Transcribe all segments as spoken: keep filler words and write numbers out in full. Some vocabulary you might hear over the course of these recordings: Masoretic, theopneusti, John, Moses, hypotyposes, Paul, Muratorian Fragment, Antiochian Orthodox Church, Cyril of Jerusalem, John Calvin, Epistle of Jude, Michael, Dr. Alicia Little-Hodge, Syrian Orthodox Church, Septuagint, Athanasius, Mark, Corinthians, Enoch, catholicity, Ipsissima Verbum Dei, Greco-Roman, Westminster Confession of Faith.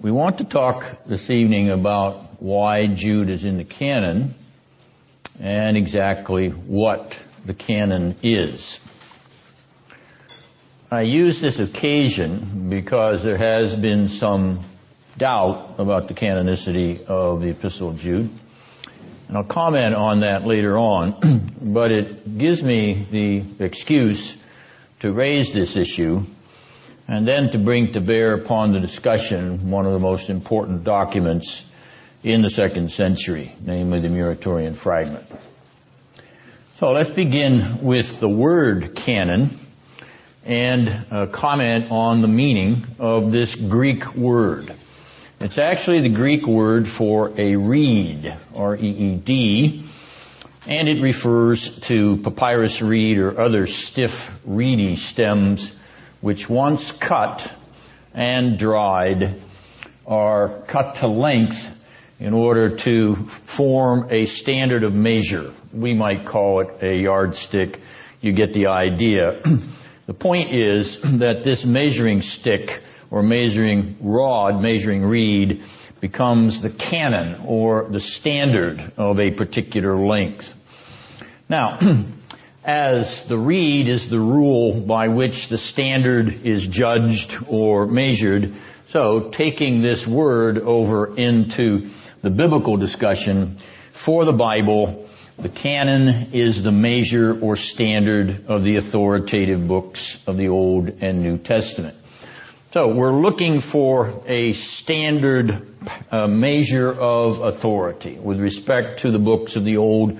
We want to talk this evening about why Jude is in the canon and exactly what the canon is. I use this occasion because there has been some doubt about the canonicity of the Epistle of Jude, and I'll comment on that later on, but it gives me the excuse to raise this issue and then to bring to bear upon the discussion one of the most important documents in the second century, namely the Muratorian Fragment. So let's begin with the word canon and uh, comment on the meaning of this Greek word. It's actually the Greek word for a reed, R E E D, and it refers to papyrus reed or other stiff, reedy stems which once cut and dried are cut to length in order to form a standard of measure. We might call it a yardstick. You get the idea. The point is that this measuring stick or measuring rod, measuring reed, becomes the canon or the standard of a particular length. Now, as the reed is the rule by which the standard is judged or measured, so taking this word over into the biblical discussion, for the Bible, the canon is the measure or standard of the authoritative books of the Old and New Testament. So we're looking for a standard uh, measure of authority with respect to the books of the Old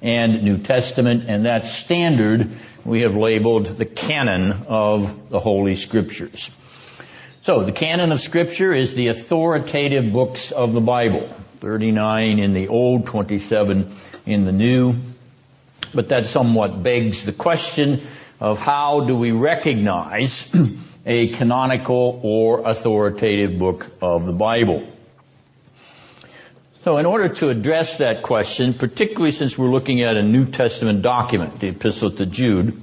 and New Testament, and that standard we have labeled the canon of the Holy Scriptures. So the canon of Scripture is the authoritative books of the Bible, thirty-nine in the Old, twenty-seven in the New. But that somewhat begs the question of how do we recognize a canonical or authoritative book of the Bible? So in order to address that question, particularly since we're looking at a New Testament document, the Epistle to Jude,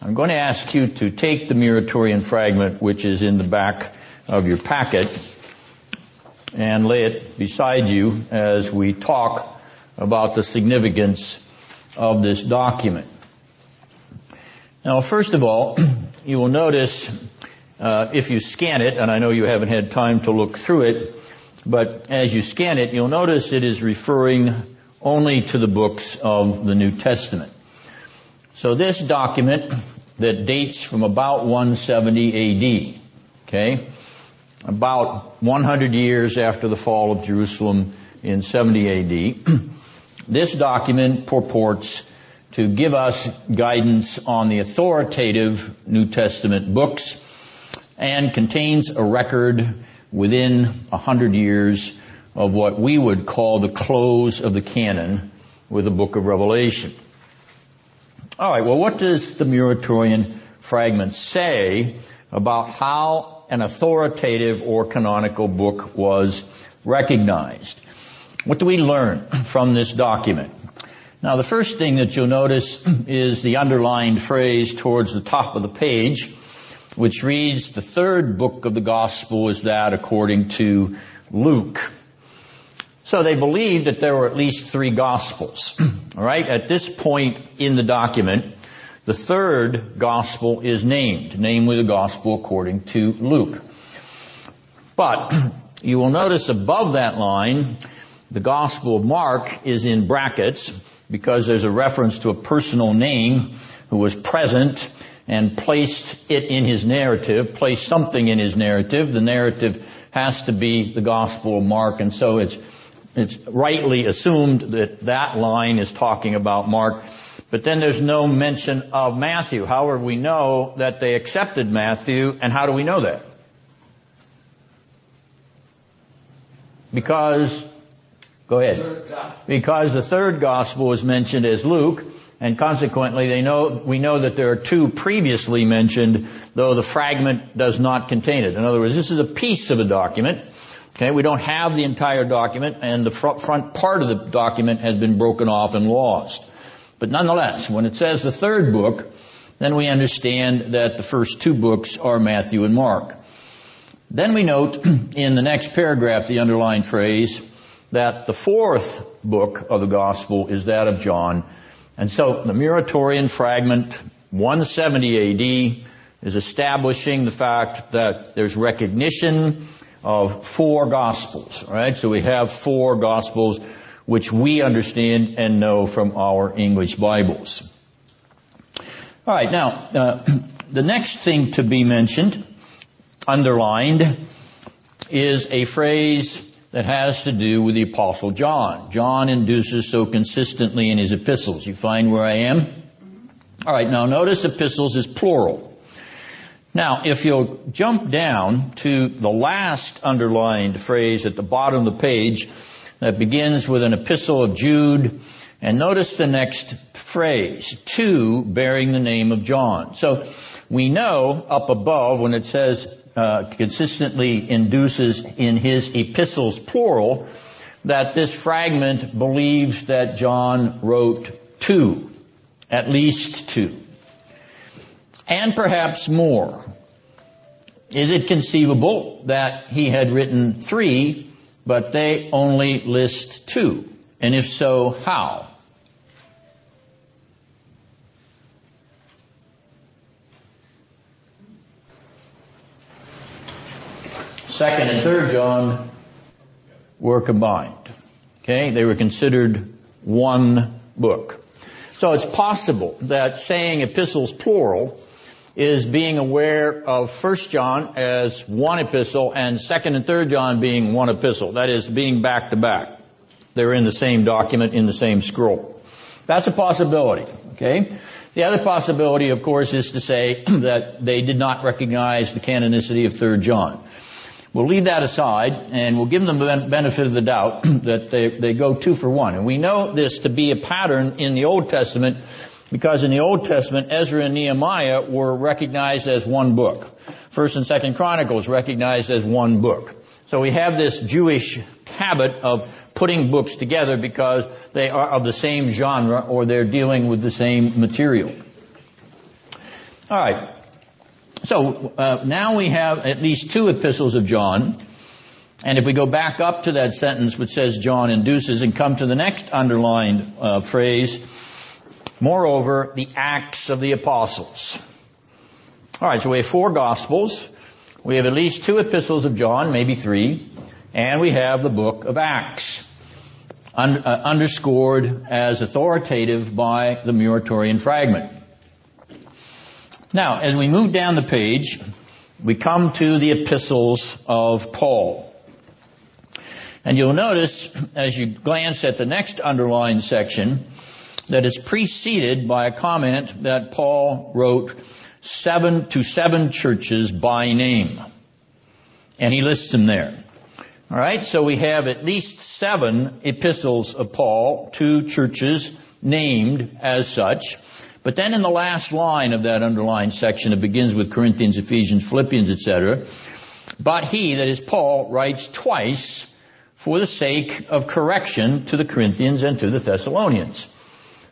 I'm going to ask you to take the Muratorian Fragment, which is in the back of your packet, and lay it beside you as we talk about the significance of this document. Now, first of all, you will notice, uh, if you scan it, and I know you haven't had time to look through it, but as you scan it, you'll notice it is referring only to the books of the New Testament. So this document that dates from about one seventy A D, okay, about one hundred years after the fall of Jerusalem in seventy A D, this document purports to give us guidance on the authoritative New Testament books and contains a record within a hundred years of what we would call the close of the canon with the book of Revelation. All right, well, what does the Muratorian Fragment say about how an authoritative or canonical book was recognized? What do we learn from this document? Now, the first thing that you'll notice is the underlined phrase towards the top of the page, which reads, the third book of the gospel is that according to Luke. So they believed that there were at least three gospels. All right. At this point in the document, the third gospel is named, namely the gospel according to Luke. But you will notice above that line, the gospel of Mark is in brackets because there's a reference to a personal name who was present and placed it in his narrative, placed something in his narrative. The narrative has to be the Gospel of Mark, and so it's it's rightly assumed that that line is talking about Mark. But then there's no mention of Matthew. However, we know that they accepted Matthew, and how do we know that? Because, go ahead, because the third Gospel is mentioned as Luke, and consequently, they know, we know that there are two previously mentioned, though the fragment does not contain it. In other words, this is a piece of a document. Okay, we don't have the entire document, and the front, front part of the document has been broken off and lost. But nonetheless, when it says the third book, then we understand that the first two books are Matthew and Mark. Then we note in the next paragraph, the underlined phrase, that the fourth book of the gospel is that of John. And so the Muratorian Fragment, one seventy A D, is establishing the fact that there's recognition of four gospels, all right? So we have four gospels which we understand and know from our English Bibles. All right, now, uh, the next thing to be mentioned, underlined, is a phrase that has to do with the Apostle John. John induces so consistently in his epistles. You find where I am? All right, now notice epistles is plural. Now, if you'll jump down to the last underlined phrase at the bottom of the page that begins with an epistle of Jude, and notice the next phrase, two bearing the name of John. So we know up above when it says uh, consistently induces in his epistles, plural, that this fragment believes that John wrote two, at least two. And perhaps more. Is it conceivable that he had written three, but they only list two? And if so, how? Second and third John were combined. Okay, they were considered one book. So it's possible that saying epistles plural is being aware of First John as one epistle and Second and Third John being one epistle. That is, being back to back. They're in the same document, in the same scroll. That's a possibility, okay? The other possibility, of course, is to say that they did not recognize the canonicity of Third John. We'll leave that aside, and we'll give them the benefit of the doubt that they, they go two for one. And we know this to be a pattern in the Old Testament, because in the Old Testament, Ezra and Nehemiah were recognized as one book. First and Second Chronicles recognized as one book. So we have this Jewish habit of putting books together because they are of the same genre or they're dealing with the same material. All right. So uh, now we have at least two epistles of John. And if we go back up to that sentence which says John induces and come to the next underlined uh, phrase, moreover, the Acts of the Apostles. All right, so we have four Gospels. We have at least two epistles of John, maybe three. And we have the book of Acts, un- uh, underscored as authoritative by the Muratorian Fragment. Now, as we move down the page, we come to the epistles of Paul. And you'll notice, as you glance at the next underlined section, that is preceded by a comment that Paul wrote seven to seven churches by name. And he lists them there. All right, so we have at least seven epistles of Paul, two churches named as such. But then in the last line of that underlined section, it begins with Corinthians, Ephesians, Philippians, et cetera. But he, that is Paul, writes twice for the sake of correction to the Corinthians and to the Thessalonians.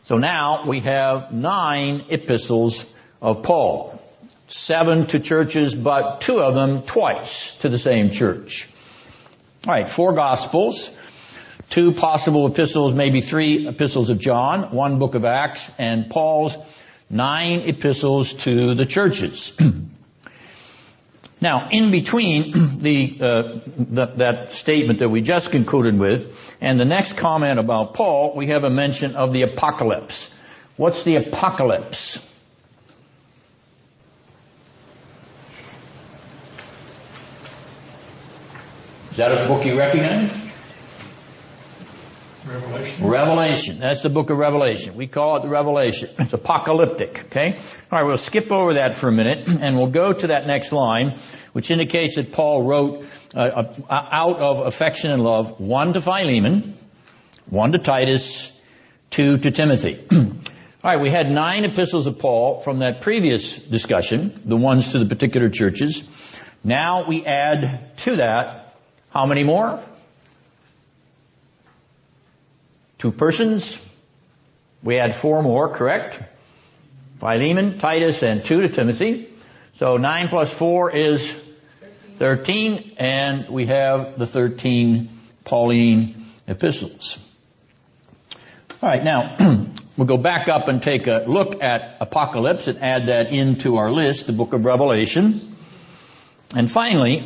So now we have nine epistles of Paul, seven to churches, but two of them twice to the same church. All right, four Gospels, two possible epistles, maybe three epistles of John, one book of Acts, and Paul's nine epistles to the churches. Now, in between the, uh, the that statement that we just concluded with and the next comment about Paul, we have a mention of the apocalypse. What's the apocalypse? Is that a book you recognize? Revelation. Revelation. That's the book of Revelation. We call it the Revelation. It's apocalyptic, okay? All right, we'll skip over that for a minute, and we'll go to that next line, which indicates that Paul wrote uh, out of affection and love, one to Philemon, one to Titus, two to Timothy. All right, we had nine epistles of Paul from that previous discussion, the ones to the particular churches. Now we add to that how many more? Two persons. We had four more, correct? Philemon, Titus, and two to Timothy. So nine plus four is thirteen, and we have the thirteen Pauline epistles. All right, now we'll go back up and take a look at Apocalypse and add that into our list, the book of Revelation. And finally,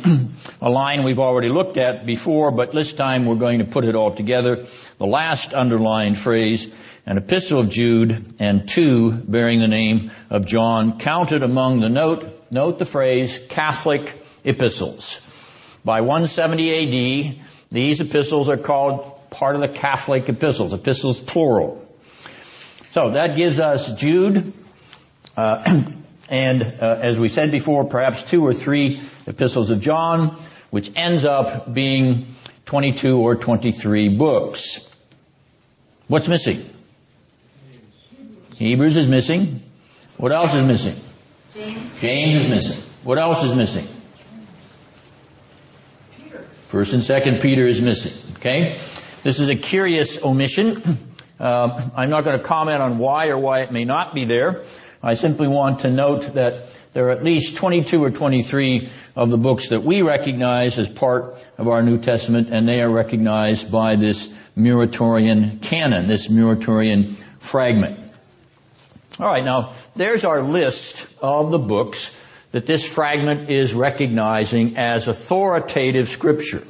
a line we've already looked at before, but this time we're going to put it all together. The last underlined phrase, an epistle of Jude and two bearing the name of John, counted among the note, note the phrase, Catholic epistles. By one seventy A D, these epistles are called part of the Catholic epistles, epistles plural. So that gives us Jude, uh, and uh, as we said before, perhaps two or three epistles of John, which ends up being twenty-two or twenty-three books. What's missing? Hebrews, Hebrews is missing. What else is missing? James. James is missing. What else is missing? Peter. First and Second Peter is missing. Okay? This is a curious omission. Uh, I'm not going to comment on why or why it may not be there. I simply want to note that there are at least twenty-two or twenty-three of the books that we recognize as part of our New Testament, and they are recognized by this Muratorian Canon, this Muratorian Fragment. All right, now, there's our list of the books that this fragment is recognizing as authoritative scripture.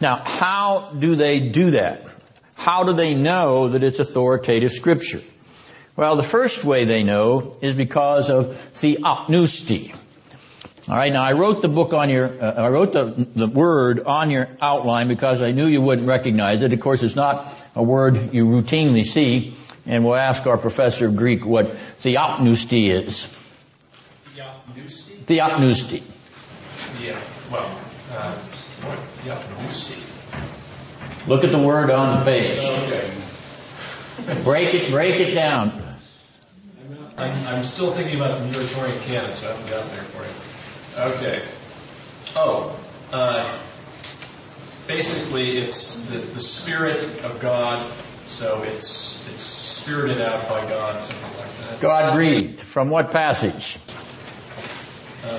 Now, how do they do that? How do they know that it's authoritative scripture? Well, the first way they know is because of theopneusti. All right, now I wrote the book on your, uh, I wrote the, the word on your outline because I knew you wouldn't recognize it. Of course, it's not a word you routinely see, and we'll ask our professor of Greek what theopneusti is. Theopneusti? Theopneusti. Yeah, well, uh, what theopneusti? Look at the word on the page. Okay. break it, break it down. I'm, I'm still thinking about the Muratorian Canon, so I haven't gotten there for you. Okay. Oh, uh, basically it's the, the Spirit of God, so it's it's spirited out by God, something like that. God breathed. From what passage? Um,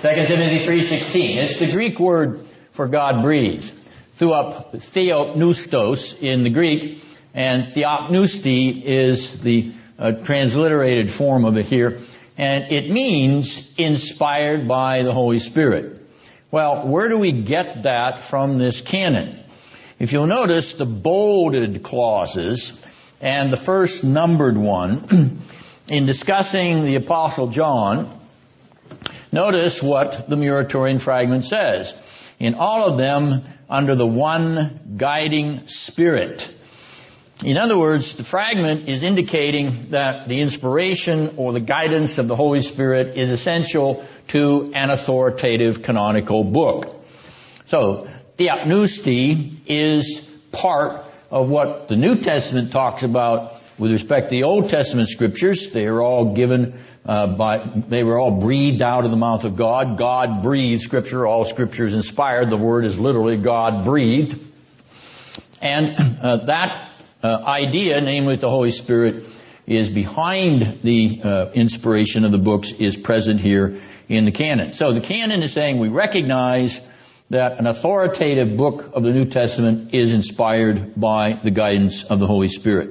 Second Timothy three sixteen. It's the Greek word for God breathed. Theopneustos in the Greek. And theopneusti is the uh, transliterated form of it here. And it means inspired by the Holy Spirit. Well, where do we get that from this canon? If you'll notice the bolded clauses and the first numbered one in discussing the Apostle John, notice what the Muratorian Fragment says. In all of them, under the one guiding Spirit. In other words, the fragment is indicating that the inspiration or the guidance of the Holy Spirit is essential to an authoritative canonical book. So, theopneusti is part of what the New Testament talks about with respect to the Old Testament scriptures. They are all given uh, by, they were all breathed out of the mouth of God. God breathed scripture. All scripture is inspired. The word is literally God breathed. And uh, that Uh, idea, namely the Holy Spirit is behind the uh, inspiration of the books, is present here in the canon. So the canon is saying we recognize that an authoritative book of the New Testament is inspired by the guidance of the Holy Spirit.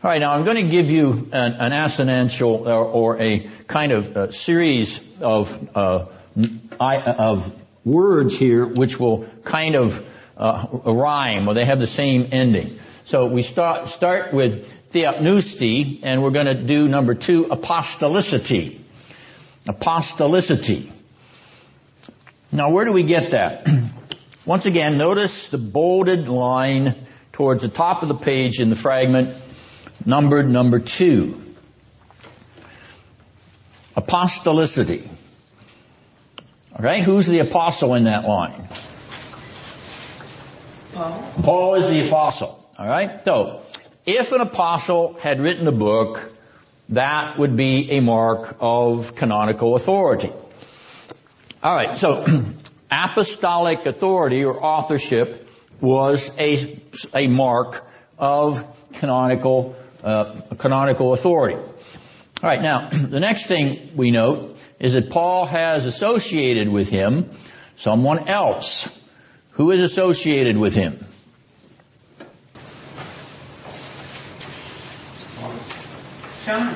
All right, now I'm going to give you an, an assonantial or, or a kind of a series of uh, I, of words here, which will kind of Uh, a rhyme, or they have the same ending. So we start start with theopneusti, and we're going to do number two, apostolicity. Apostolicity. Now, where do we get that? Once again, notice the bolded line towards the top of the page in the fragment, numbered number two. Apostolicity. Okay, who's the apostle in that line? Paul. Paul is the apostle. All right? So, if an apostle had written a book, that would be a mark of canonical authority. All right. So, apostolic authority or authorship was a, a mark of canonical, uh, canonical authority. All right, now, the next thing we note is that Paul has associated with him someone else. Who is associated with him? John.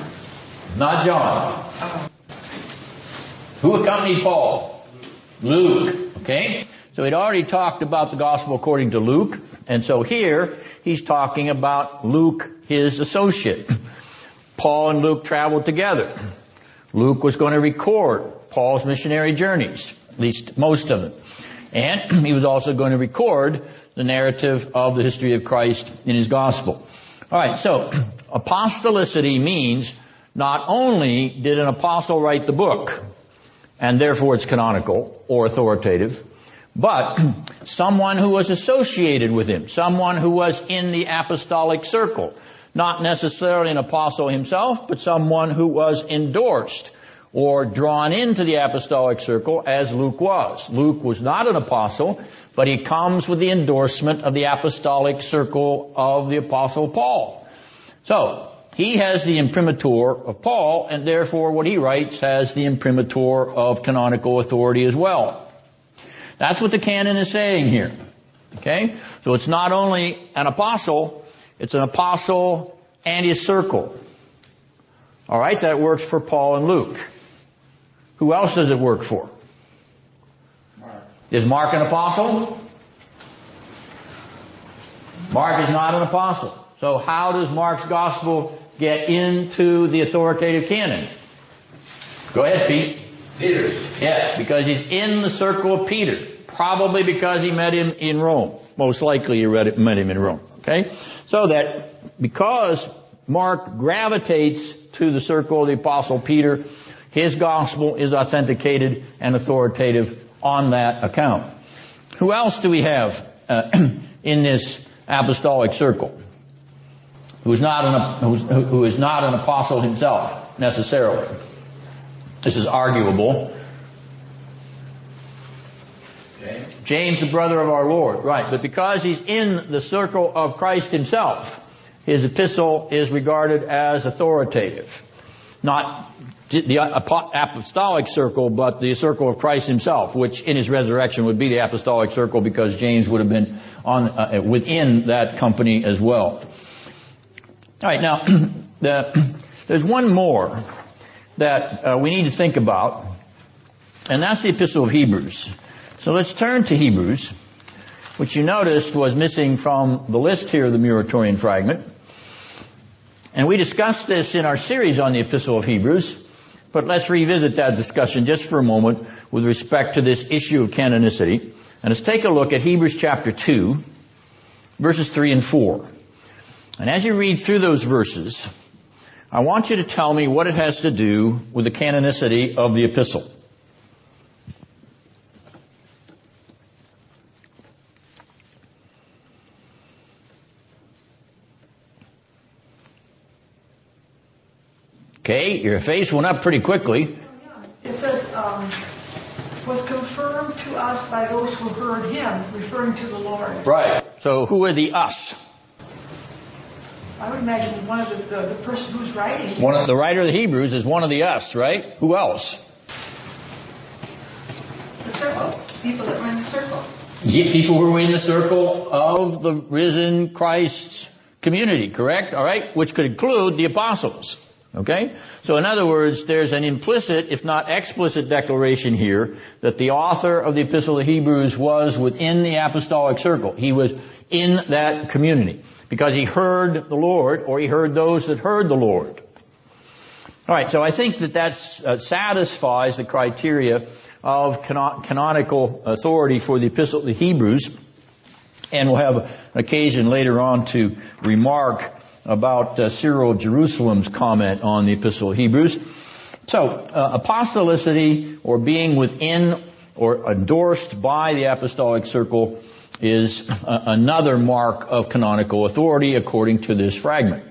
Not John. Oh. Who accompanied Paul? Luke. Okay? So he'd already talked about the gospel according to Luke. And so here, he's talking about Luke, his associate. Paul and Luke traveled together. Luke was going to record Paul's missionary journeys, at least most of them. And he was also going to record the narrative of the history of Christ in his gospel. All right, so apostolicity means not only did an apostle write the book, and therefore it's canonical or authoritative, but someone who was associated with him, someone who was in the apostolic circle. Not necessarily an apostle himself, but someone who was endorsed or drawn into the apostolic circle as Luke was. Luke was not an apostle, but he comes with the endorsement of the apostolic circle of the apostle Paul. So, he has the imprimatur of Paul, and therefore what he writes has the imprimatur of canonical authority as well. That's what the canon is saying here. Okay? So it's not only an apostle, it's an apostle and his circle. All right, that works for Paul and Luke. Who else does it work for? Mark. Is Mark an apostle? Mark is not an apostle. So how does Mark's gospel get into the authoritative canon? Go ahead, Pete. Peter. Yes, because he's in the circle of Peter. Probably because he met him in Rome. Most likely he read it, met him in Rome. Okay? So that because Mark gravitates to the circle of the Apostle Peter, his gospel is authenticated and authoritative on that account. Who else do we have uh, in this apostolic circle? Who's not an, who's, who is not an apostle himself, necessarily. This is arguable. James. James, the brother of our Lord. Right. But because he's in the circle of Christ himself, his epistle is regarded as authoritative. Not the apostolic circle, but the circle of Christ himself, which in his resurrection would be the apostolic circle because James would have been on uh, within that company as well. All right. Now, the, there's one more that uh, we need to think about, and that's the Epistle of Hebrews. So let's turn to Hebrews, which you noticed was missing from the list here of the Muratorian Fragment. And we discussed this in our series on the Epistle of Hebrews, but let's revisit that discussion just for a moment with respect to this issue of canonicity. And let's take a look at Hebrews chapter two, verses three and four. And as you read through those verses, I want you to tell me what it has to do with the canonicity of the epistle. Okay, your face went up pretty quickly. It says, um, was confirmed to us by those who heard him, referring to the Lord. Right. So who are the us? I would imagine one of the, the, the person who's writing. One of the writer of the Hebrews is one of the us, right? Who else? The circle. People that were in the circle. Yeah, people who were in the circle of the risen Christ's community, correct? All right, which could include the apostles. Okay? So in other words, there's an implicit, if not explicit, declaration here that the author of the Epistle of Hebrews was within the apostolic circle. He was in that community because he heard the Lord, or he heard those that heard the Lord. All right, so I think that that uh, satisfies the criteria of canon- canonical authority for the Epistle to Hebrews, and we'll have an occasion later on to remark about uh, Cyril of Jerusalem's comment on the Epistle of Hebrews. So, uh, apostolicity, or being within or endorsed by the apostolic circle, is uh, another mark of canonical authority according to this fragment.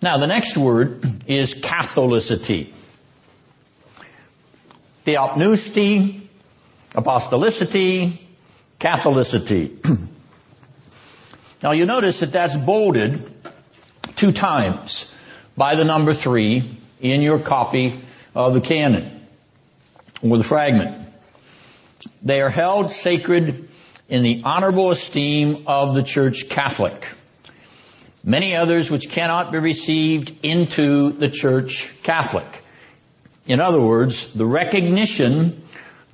Now, the next word is catholicity. Theopneusti, apostolicity, catholicity. Now you notice that that's bolded two times. by the number three in your copy of the Canon or the fragment. They are held sacred in the honorable esteem of the Church Catholic. Many others which cannot be received into the Church Catholic. In other words, the recognition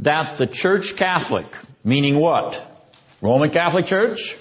that the Church Catholic, meaning what? Roman Catholic Church?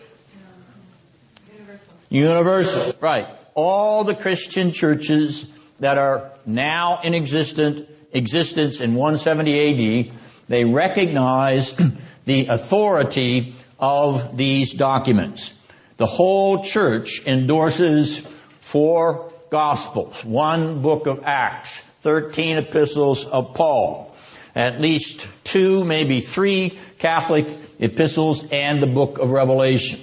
Universal. Universal, right. All the Christian churches that are now in existence, existence in one seventy A D, they recognize the authority of these documents. The whole church endorses four Gospels, one book of Acts, thirteen epistles of Paul, at least two, maybe three Catholic epistles, and the book of Revelation.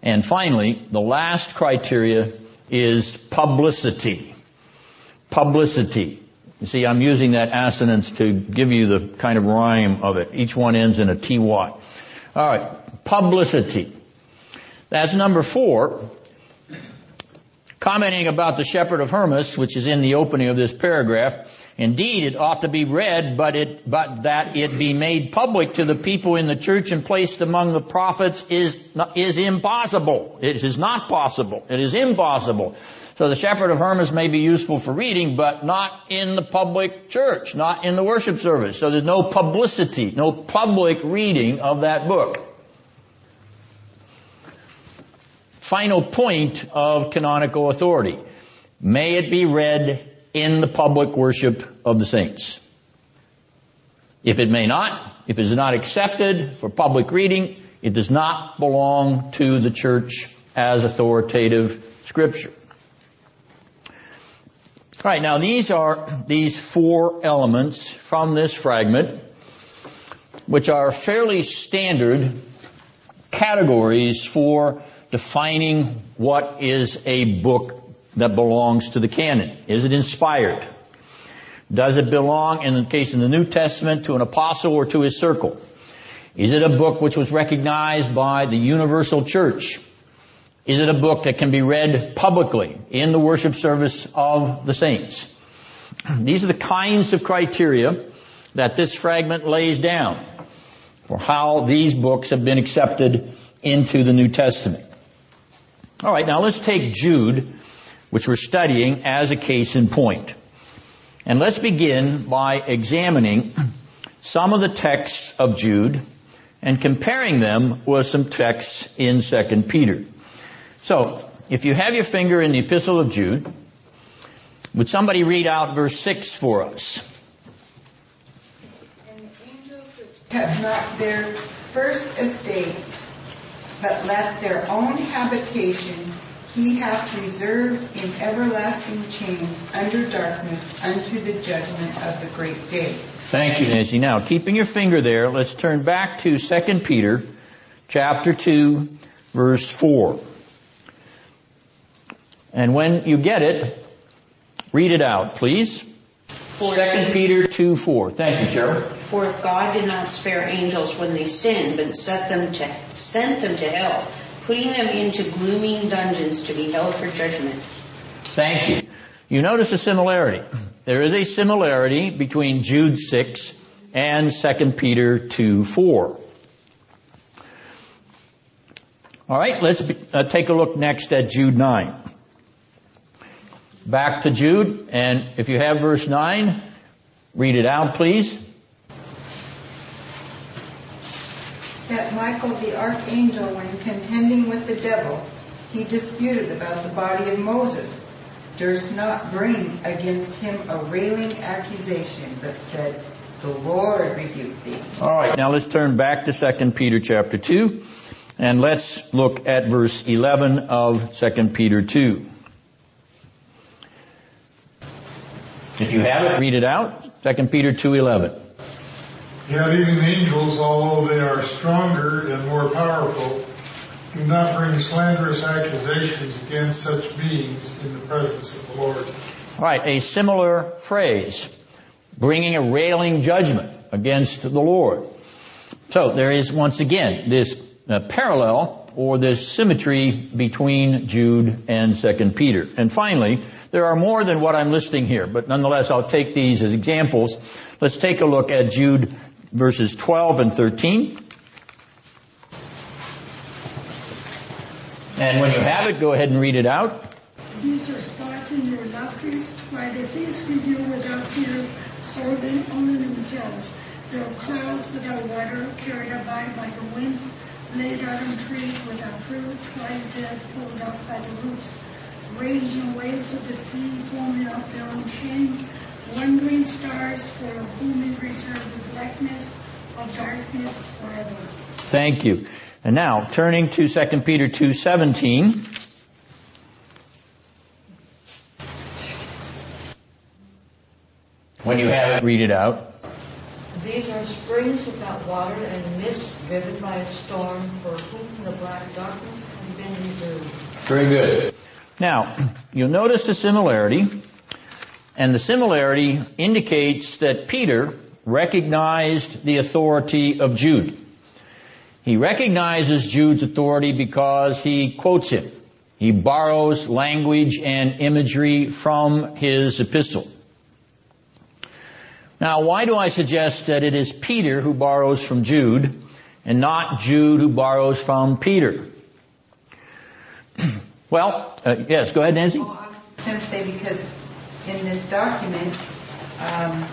And finally, the last criteria is publicity. Publicity. You see, I'm using that assonance to give you the kind of rhyme of it. Each one ends in a T Y. All right, publicity. That's number four. Commenting about the Shepherd of Hermas, which is in the opening of this paragraph, indeed it ought to be read, but it, but that it be made public to the people in the church and placed among the prophets is, is impossible. It is not possible. It is impossible. So the Shepherd of Hermas may be useful for reading, but not in the public church, not in the worship service. So there's no publicity, no public reading of that book. Final point of canonical authority. May it be read in the public worship of the saints. If it may not, if it is not accepted for public reading, it does not belong to the church as authoritative scripture. All right, now these are these four elements from this fragment, which are fairly standard categories for defining what is a book that belongs to the canon. Is it inspired? Does it belong, in the case of the New Testament, to an apostle or to his circle? Is it a book which was recognized by the universal church? Is it a book that can be read publicly in the worship service of the saints? These are the kinds of criteria that this fragment lays down for how these books have been accepted into the New Testament. All right, now let's take Jude, which we're studying, as a case in point. And let's begin by examining some of the texts of Jude and comparing them with some texts in Second Peter. So, if you have your finger in the Epistle of Jude, would somebody read out verse six for us? And the angels which kept not their first estate, but left their own habitation, he hath reserved in everlasting chains under darkness unto the judgment of the great day. Thank you, Nancy. Now, keeping your finger there, let's turn back to Second Peter chapter two, verse four. And when you get it, read it out, please. Second Peter two four. Thank you, Cheryl. For if God did not spare angels when they sinned, but set them to, sent them to hell, putting them into gloomy dungeons to be held for judgment. Thank you. You notice a similarity. There is a similarity between Jude six and Second Peter two four. All right, let's be, uh, take a look next at Jude nine. Back to Jude, and if you have verse nine, read it out, please. That Michael the archangel, when contending with the devil, he disputed about the body of Moses, durst not bring against him a railing accusation, but said, the Lord rebuke thee. All right, now let's turn back to Second Peter chapter two, and let's look at verse eleven of Second Peter two. If you have it, read it out. Second Peter two eleven. Yet even angels, although they are stronger and more powerful, do not bring slanderous accusations against such beings in the presence of the Lord. All right, a similar phrase, bringing a railing judgment against the Lord. So there is, once again, this uh, parallel or this symmetry between Jude and Second Peter. And finally, there are more than what I'm listing here, but nonetheless I'll take these as examples. Let's take a look at Jude verses twelve and thirteen. And when you have it, go ahead and read it out. These are spots in your laches, why they feast with you without fear, serving only themselves. They are clouds without water, carried about by the winds, laid out on trees without fruit, twice dead, pulled up by the roots, raging waves of the sea, forming up their own chain, wandering stars, for whom is reserved the blackness of darkness forever. Thank you. And now, turning to Second Peter two seventeen. When you have it, read it out. These are springs without water and mist driven by a storm, for whom the black darkness has been reserved. Very good. Now, you'll notice the similarity, and the similarity indicates that Peter recognized the authority of Jude. He recognizes Jude's authority because he quotes him. He borrows language and imagery from his epistle. Now, why do I suggest that it is Peter who borrows from Jude and not Jude who borrows from Peter? Well, uh, yes, go ahead, Nancy. Well, I was just going to say, because in this document um,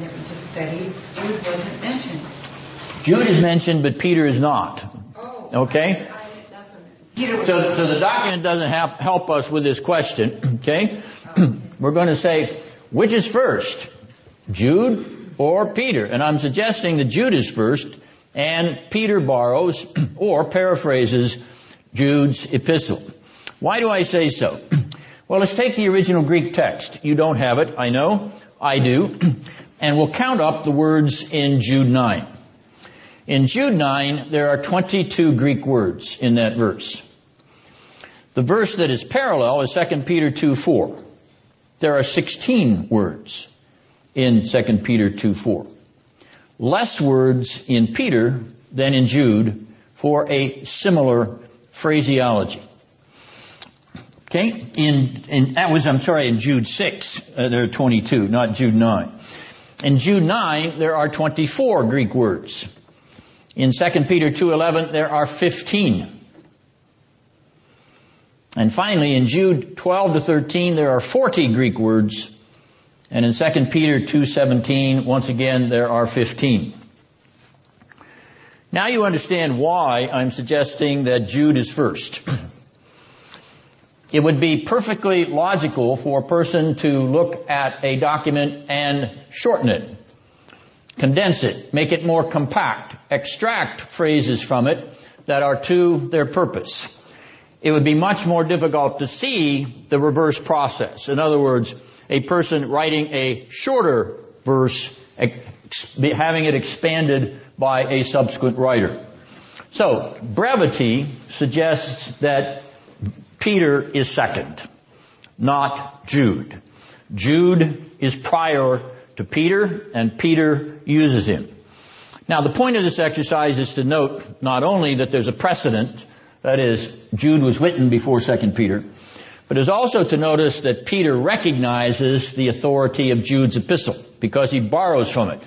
that we just studied, Jude wasn't mentioned. Jude is mentioned, but Peter is not. Okay? So, so the document doesn't help, help us with this question. Okay? We're going to say, which is first? Jude or Peter? And I'm suggesting that Jude is first, and Peter borrows or paraphrases Jude's epistle. Why do I say so? Well, let's take the original Greek text. You don't have it, I know. I do. And we'll count up the words in Jude nine. In Jude nine, there are twenty-two Greek words in that verse. The verse that is parallel is Second Peter two four. There are sixteen words in Second Peter two four. Less words in Peter than in Jude for a similar phraseology. Okay? In, in that was, I'm sorry, in Jude six, uh, there are twenty-two, not Jude nine. In Jude nine, there are twenty-four Greek words. In Second Peter two eleven, there are fifteen. And finally, in Jude twelve to thirteen, there are forty Greek words. And in Second Peter two seventeen, once again, there are fifteen. Now you understand why I'm suggesting that Jude is first. It would be perfectly logical for a person to look at a document and shorten it, condense it, make it more compact, extract phrases from it that are to their purpose. It would be much more difficult to see the reverse process. In other words, a person writing a shorter verse, having it expanded by a subsequent writer. So, brevity suggests that Peter is second, not Jude. Jude is prior to Peter, and Peter uses him. Now, the point of this exercise is to note not only that there's a precedent, that is, Jude was written before Second Peter, but is also to notice that Peter recognizes the authority of Jude's epistle because he borrows from it.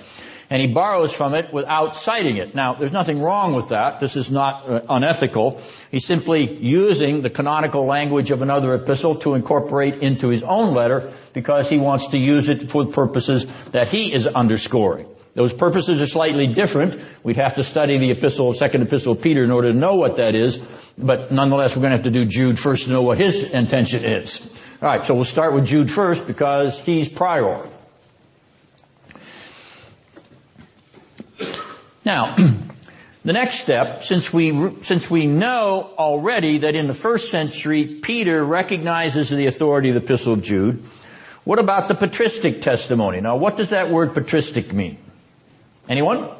And he borrows from it without citing it. Now, there's nothing wrong with that. This is not uh, unethical. He's simply using the canonical language of another epistle to incorporate into his own letter because he wants to use it for purposes that he is underscoring. Those purposes are slightly different. We'd have to study the epistle, second epistle of Peter in order to know what that is. But nonetheless, we're going to have to do Jude first to know what his intention is. All right, so we'll start with Jude first because he's prior. Now, the next step, since we since we know already that in the first century, Peter recognizes the authority of the Epistle of Jude, what about the patristic testimony? Now, what does that word patristic mean? Anyone?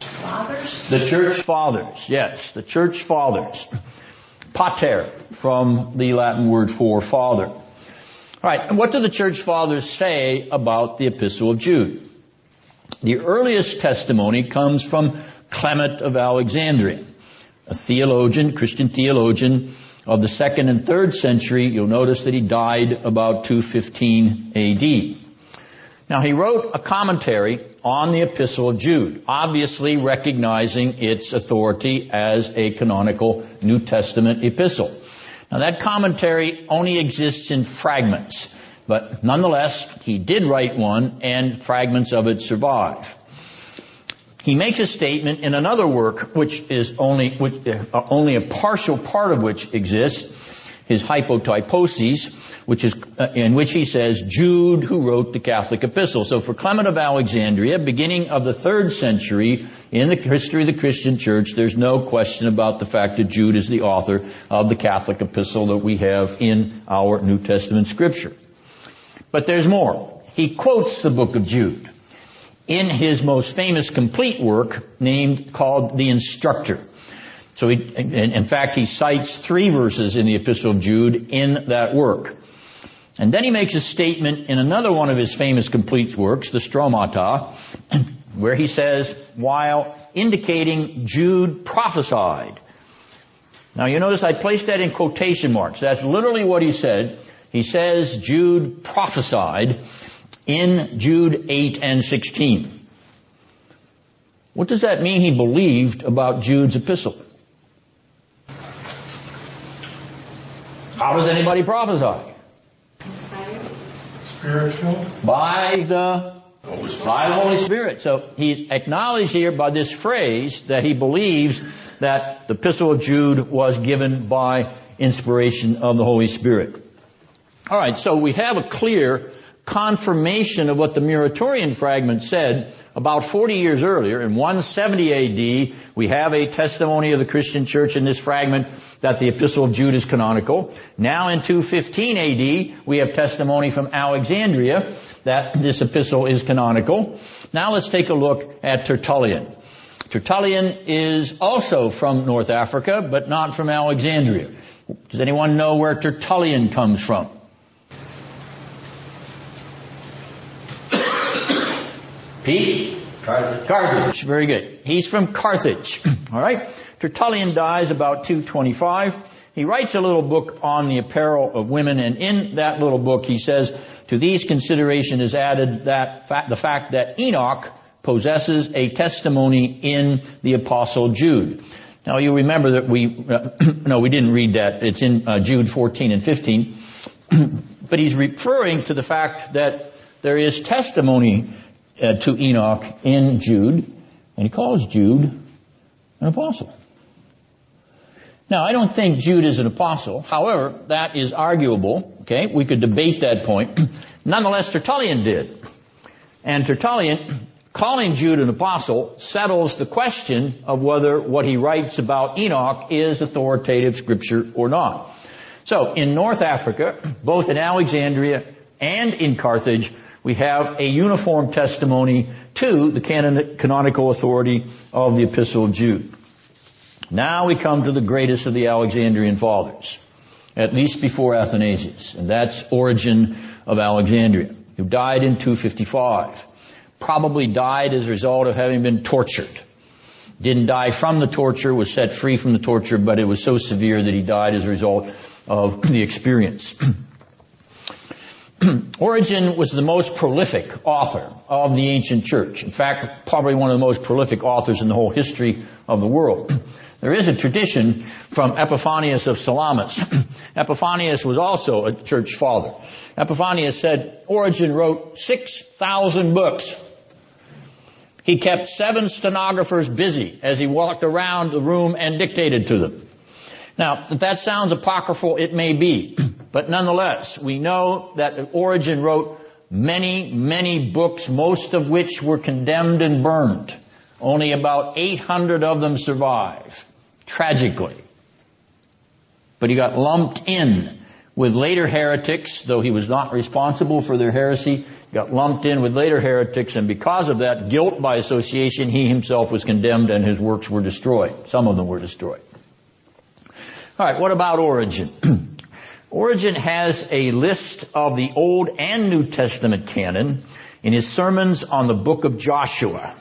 Fathers. The church fathers, yes, the church fathers. Pater, from the Latin word for father. All right, what do the church fathers say about the Epistle of Jude? The earliest testimony comes from Clement of Alexandria, a theologian, Christian theologian of the second and third century. You'll notice that he died about two fifteen A D. Now, he wrote a commentary on the Epistle of Jude, obviously recognizing its authority as a canonical New Testament epistle. Now, that commentary only exists in fragments, but nonetheless, he did write one, and fragments of it survive. He makes a statement in another work, which is only which, uh, only a partial part of which exists, his Hypotyposes, which is uh, in which he says, Jude, who wrote the Catholic epistle. So for Clement of Alexandria, beginning of the third century, in the history of the Christian church, there's no question about the fact that Jude is the author of the Catholic epistle that we have in our New Testament scripture. But there's more. He quotes the book of Jude in his most famous complete work named called The Instructor. So he, in fact, he cites three verses in the Epistle of Jude in that work. And then he makes a statement in another one of his famous complete works, the Stromata, where he says, while indicating Jude prophesied. Now you notice I placed that in quotation marks. That's literally what he said. He says Jude prophesied in Jude eight and sixteen. What does that mean he believed about Jude's epistle? How does anybody prophesy? Inspired. Spiritual. By the Holy Spirit. By the Holy Spirit. So he acknowledged here by this phrase that he believes that the Epistle of Jude was given by inspiration of the Holy Spirit. All right, so we have a clear confirmation of what the Muratorian Fragment said about forty years earlier. In one seventy A D, we have a testimony of the Christian church in this fragment that the Epistle of Jude is canonical. Now in two fifteen A D, we have testimony from Alexandria that this epistle is canonical. Now let's take a look at Tertullian. Tertullian is also from North Africa, but not from Alexandria. Does anyone know where Tertullian comes from? Pete? Carthage. Carthage. Very good. He's from Carthage. All right. Tertullian dies about two twenty-five. He writes a little book on the apparel of women, and in that little book he says, to these consideration is added that fa- the fact that Enoch possesses a testimony in the Apostle Jude. Now you remember that we, uh, no, we didn't read that. It's in uh, Jude fourteen and fifteen. But he's referring to the fact that there is testimony Uh, to Enoch in Jude, and he calls Jude an apostle. Now, I don't think Jude is an apostle. However, that is arguable. Okay, we could debate that point. Nonetheless, Tertullian did. And Tertullian, calling Jude an apostle, settles the question of whether what he writes about Enoch is authoritative scripture or not. So, in North Africa, both in Alexandria and in Carthage, we have a uniform testimony to the canon- canonical authority of the Epistle of Jude. Now we come to the greatest of the Alexandrian fathers, at least before Athanasius, and that's Origen of Alexandria, who died in two fifty-five. Probably died as a result of having been tortured. Didn't die from the torture, was set free from the torture, but it was so severe that he died as a result of the experience. Origen was the most prolific author of the ancient church. In fact, probably one of the most prolific authors in the whole history of the world. There is a tradition from Epiphanius of Salamis. Epiphanius was also a church father. Epiphanius said Origen wrote six thousand books. He kept seven stenographers busy as he walked around the room and dictated to them. Now, if that sounds apocryphal, it may be. But nonetheless, we know that Origen wrote many, many books, most of which were condemned and burned. Only about eight hundred of them survive, tragically. But he got lumped in with later heretics, though he was not responsible for their heresy, got lumped in with later heretics, and because of that guilt by association, he himself was condemned and his works were destroyed. Some of them were destroyed. All right, what about Origen? Origen has a list of the Old and New Testament canon in his sermons on the book of Joshua.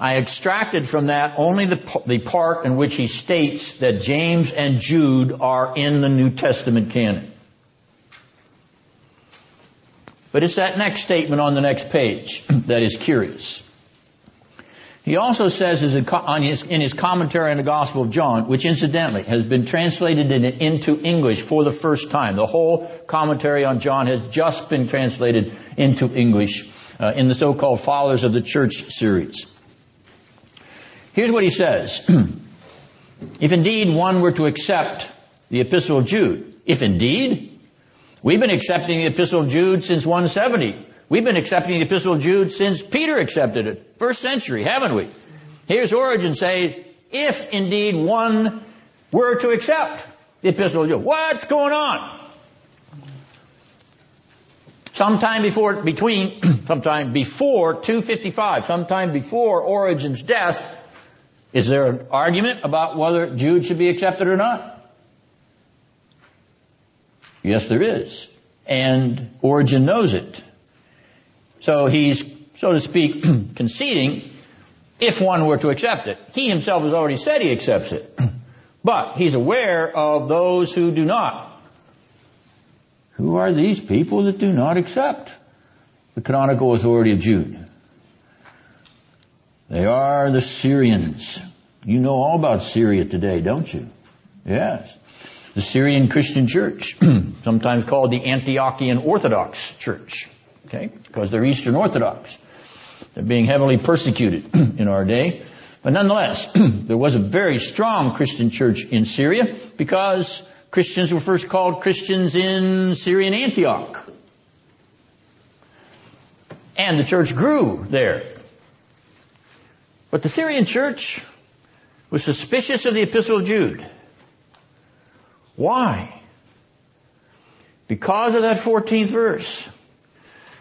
I extracted from that only the, the part in which he states that James and Jude are in the New Testament canon. But it's that next statement on the next page that is curious. He also says in his commentary on the Gospel of John, which incidentally has been translated into English for the first time. The whole commentary on John has just been translated into English uh, in the so-called Fathers of the Church series. Here's what he says. If indeed one were to accept the Epistle of Jude, if indeed, we've been accepting the Epistle of Jude since one seventy. We've been accepting the Epistle of Jude since Peter accepted it. First century, haven't we? Here's Origen saying, if indeed one were to accept the Epistle of Jude. What's going on? Sometime before, between, sometime before two fifty-five, sometime before Origen's death, is there an argument about whether Jude should be accepted or not? Yes, there is. And Origen knows it. So he's, so to speak, conceding if one were to accept it. He himself has already said he accepts it. But he's aware of those who do not. Who are these people that do not accept the canonical authority of Jude? They are the Syrians. You know all about Syria today, don't you? Yes. The Syrian Christian Church, sometimes called the Antiochian Orthodox Church. Okay, because they're Eastern Orthodox. They're being heavily persecuted in our day. But nonetheless, there was a very strong Christian church in Syria because Christians were first called Christians in Syrian Antioch. And the church grew there. But the Syrian church was suspicious of the Epistle of Jude. Why? Because of that fourteenth verse.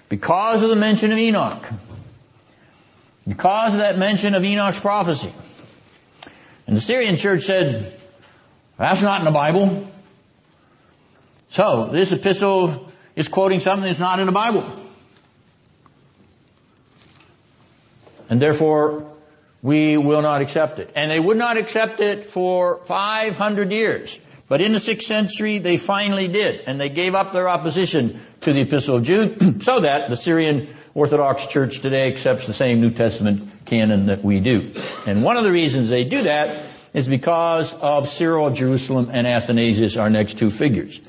Because of the mention of Enoch. Because of that mention of Enoch's prophecy. And the Syrian church said, that's not in the Bible. So, this epistle is quoting something that's not in the Bible. And therefore, we will not accept it. And they would not accept it for five hundred years. But in the sixth century, they finally did, and they gave up their opposition to the Epistle of Jude so that the Syrian Orthodox Church today accepts the same New Testament canon that we do. And one of the reasons they do that is because of Cyril of Jerusalem and Athanasius, our next two figures.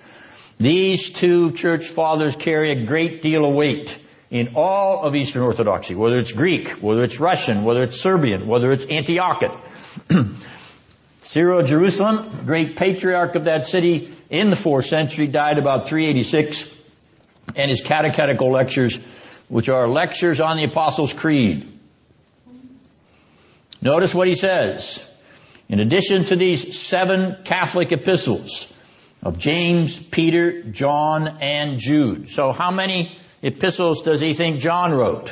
These two church fathers carry a great deal of weight in all of Eastern Orthodoxy, whether it's Greek, whether it's Russian, whether it's Serbian, whether it's Antiochian. Cyril of Jerusalem, great patriarch of that city in the fourth century, died about three eighty-six, and his catechetical lectures, which are lectures on the Apostles' Creed. Notice what he says. In addition to these seven Catholic epistles of James, Peter, John, and Jude. So how many epistles does he think John wrote?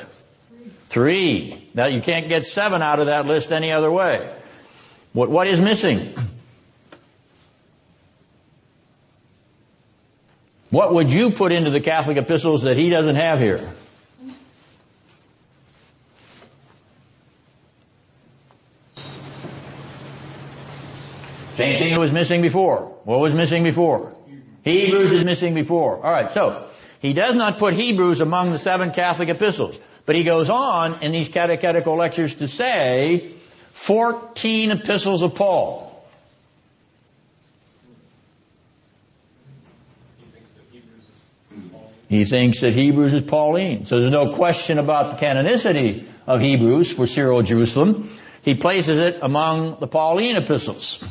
Three. Now you can't get seven out of that list any other way. What, what is missing? What would you put into the Catholic epistles that he doesn't have here? Same thing that was missing before. What was missing before? Hebrews is missing before. All right, so he does not put Hebrews among the seven Catholic epistles. But he goes on in these catechetical lectures to say Fourteen epistles of Paul. He thinks that Hebrews is Pauline. So there's no question about the canonicity of Hebrews for Cyril of Jerusalem. He places it among the Pauline epistles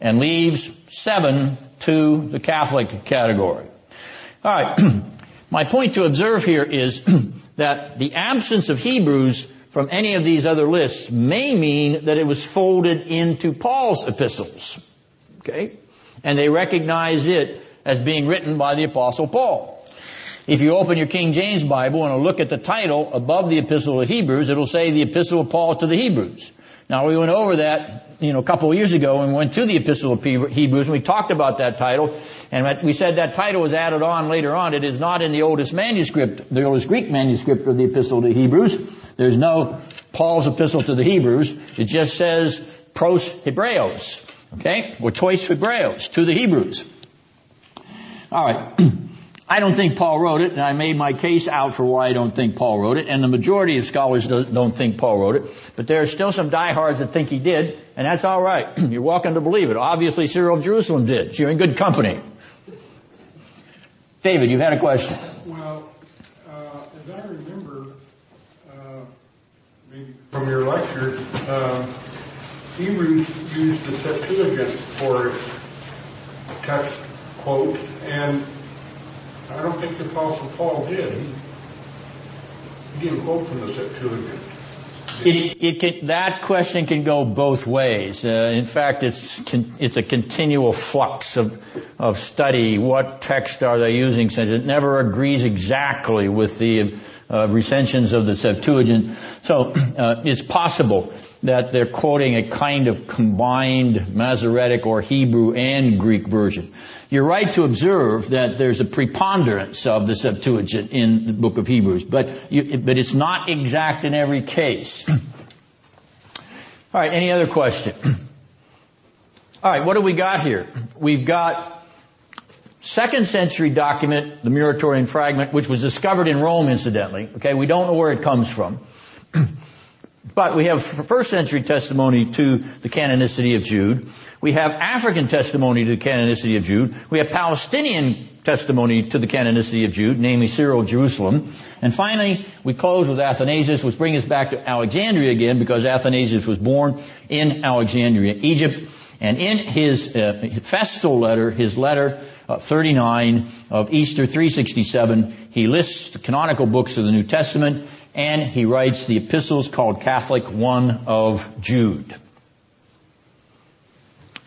and leaves seven to the Catholic category. All right. My point to observe here is that the absence of Hebrews from any of these other lists may mean that it was folded into Paul's epistles. Okay? And they recognize it as being written by the Apostle Paul. If you open your King James Bible and look at the title above the Epistle of Hebrews, it'll say the Epistle of Paul to the Hebrews. Now, we went over that, you know, a couple of years ago and we went to the Epistle of Hebrews and we talked about that title. And we said that title was added on later on. It is not in the oldest manuscript, the oldest Greek manuscript of the Epistle to Hebrews. There's no Paul's epistle to the Hebrews, it just says pros Hebreos, okay? We're tois Hebreos, to the Hebrews. All right. I don't think Paul wrote it, and I made my case out for why I don't think Paul wrote it, and the majority of scholars don't think Paul wrote it, but there are still some diehards that think he did, and that's all right. You're welcome to believe it. Obviously, Cyril of Jerusalem did. So you're in good company. David, you had a question. Well, uh, as I remember, uh, maybe from your lecture, uh, Hebrews used the Septuagint for its text quote, and I don't think the Apostle Paul did. He didn't quote from the Septuagint. It, it can, that question can go both ways. Uh, in fact, it's con, it's a continual flux of of study. What text are they using? Since it never agrees exactly with the uh, recensions of the Septuagint, so uh, it's possible that they're quoting a kind of combined Masoretic or Hebrew and Greek version. You're right to observe that there's a preponderance of the Septuagint in the book of Hebrews, but you, but it's not exact in every case. All right, any other question? All right, what do we got here? We've got second century document, the Muratorian Fragment, which was discovered in Rome, incidentally. Okay, we don't know where it comes from. But we have first century testimony to the canonicity of Jude. We have African testimony to the canonicity of Jude. We have Palestinian testimony to the canonicity of Jude, namely Cyril of Jerusalem. And finally, we close with Athanasius, which brings us back to Alexandria again, because Athanasius was born in Alexandria, Egypt. And in his uh, festal letter, his letter uh, thirty-nine of Easter three sixty-seven, he lists the canonical books of the New Testament, and he writes the epistles called Catholic, one of Jude.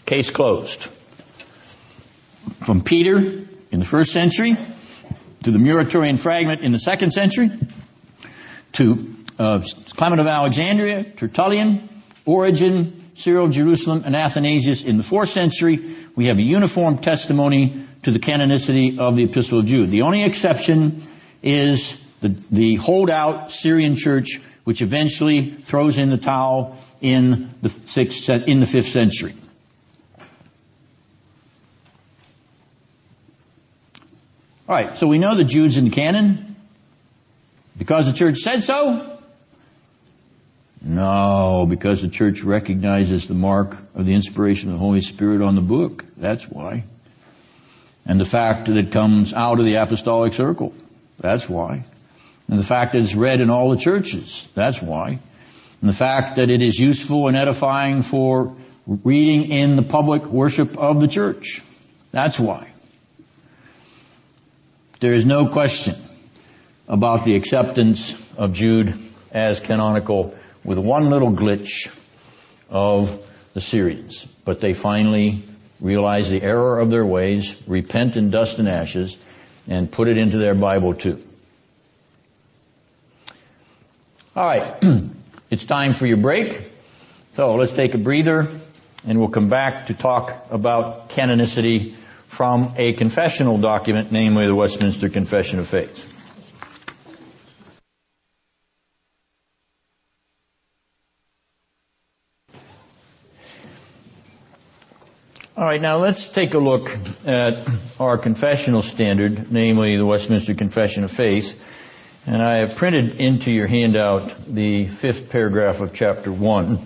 Case closed. From Peter in the first century to the Muratorian Fragment in the second century to uh, Clement of Alexandria, Tertullian, Origen, Cyril of Jerusalem, and Athanasius in the fourth century, we have a uniform testimony to the canonicity of the Epistle of Jude. The only exception is The, the holdout Syrian church, which eventually throws in the towel in the sixth, in the fifth century. All right, so we know the Jude's in the canon because the church said so. No, because the church recognizes the mark of the inspiration of the Holy Spirit on the book. That's why, and the fact that it comes out of the apostolic circle. That's why. And the fact that it's read in all the churches, that's why. And the fact that it is useful and edifying for reading in the public worship of the church, that's why. There is no question about the acceptance of Jude as canonical with one little glitch of the Syrians. But they finally realize the error of their ways, repent in dust and ashes, and put it into their Bible too. All right, it's time for your break. So let's take a breather, and we'll come back to talk about canonicity from a confessional document, namely the Westminster Confession of Faith. All right, now let's take a look at our confessional standard, namely the Westminster Confession of Faith. And I have printed into your handout the fifth paragraph of chapter one,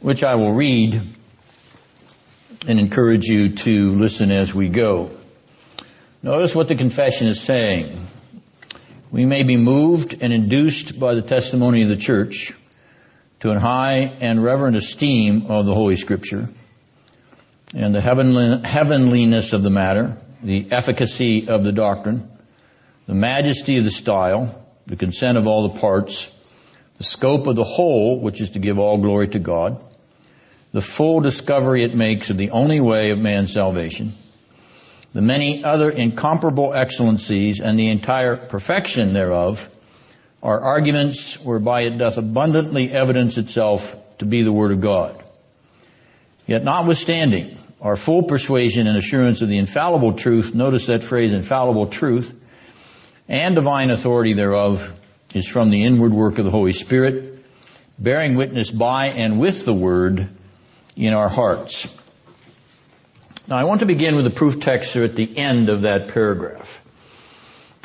which I will read and encourage you to listen as we go. Notice what the confession is saying. We may be moved and induced by the testimony of the church to an high and reverent esteem of the Holy Scripture and the heavenliness of the matter, the efficacy of the doctrine, the majesty of the style, the consent of all the parts, the scope of the whole, which is to give all glory to God, the full discovery it makes of the only way of man's salvation, the many other incomparable excellencies and the entire perfection thereof, are arguments whereby it doth abundantly evidence itself to be the Word of God. Yet notwithstanding our full persuasion and assurance of the infallible truth, notice that phrase, infallible truth, and divine authority thereof, is from the inward work of the Holy Spirit, bearing witness by and with the Word in our hearts. Now, I want to begin with the proof texts that are at the end of that paragraph.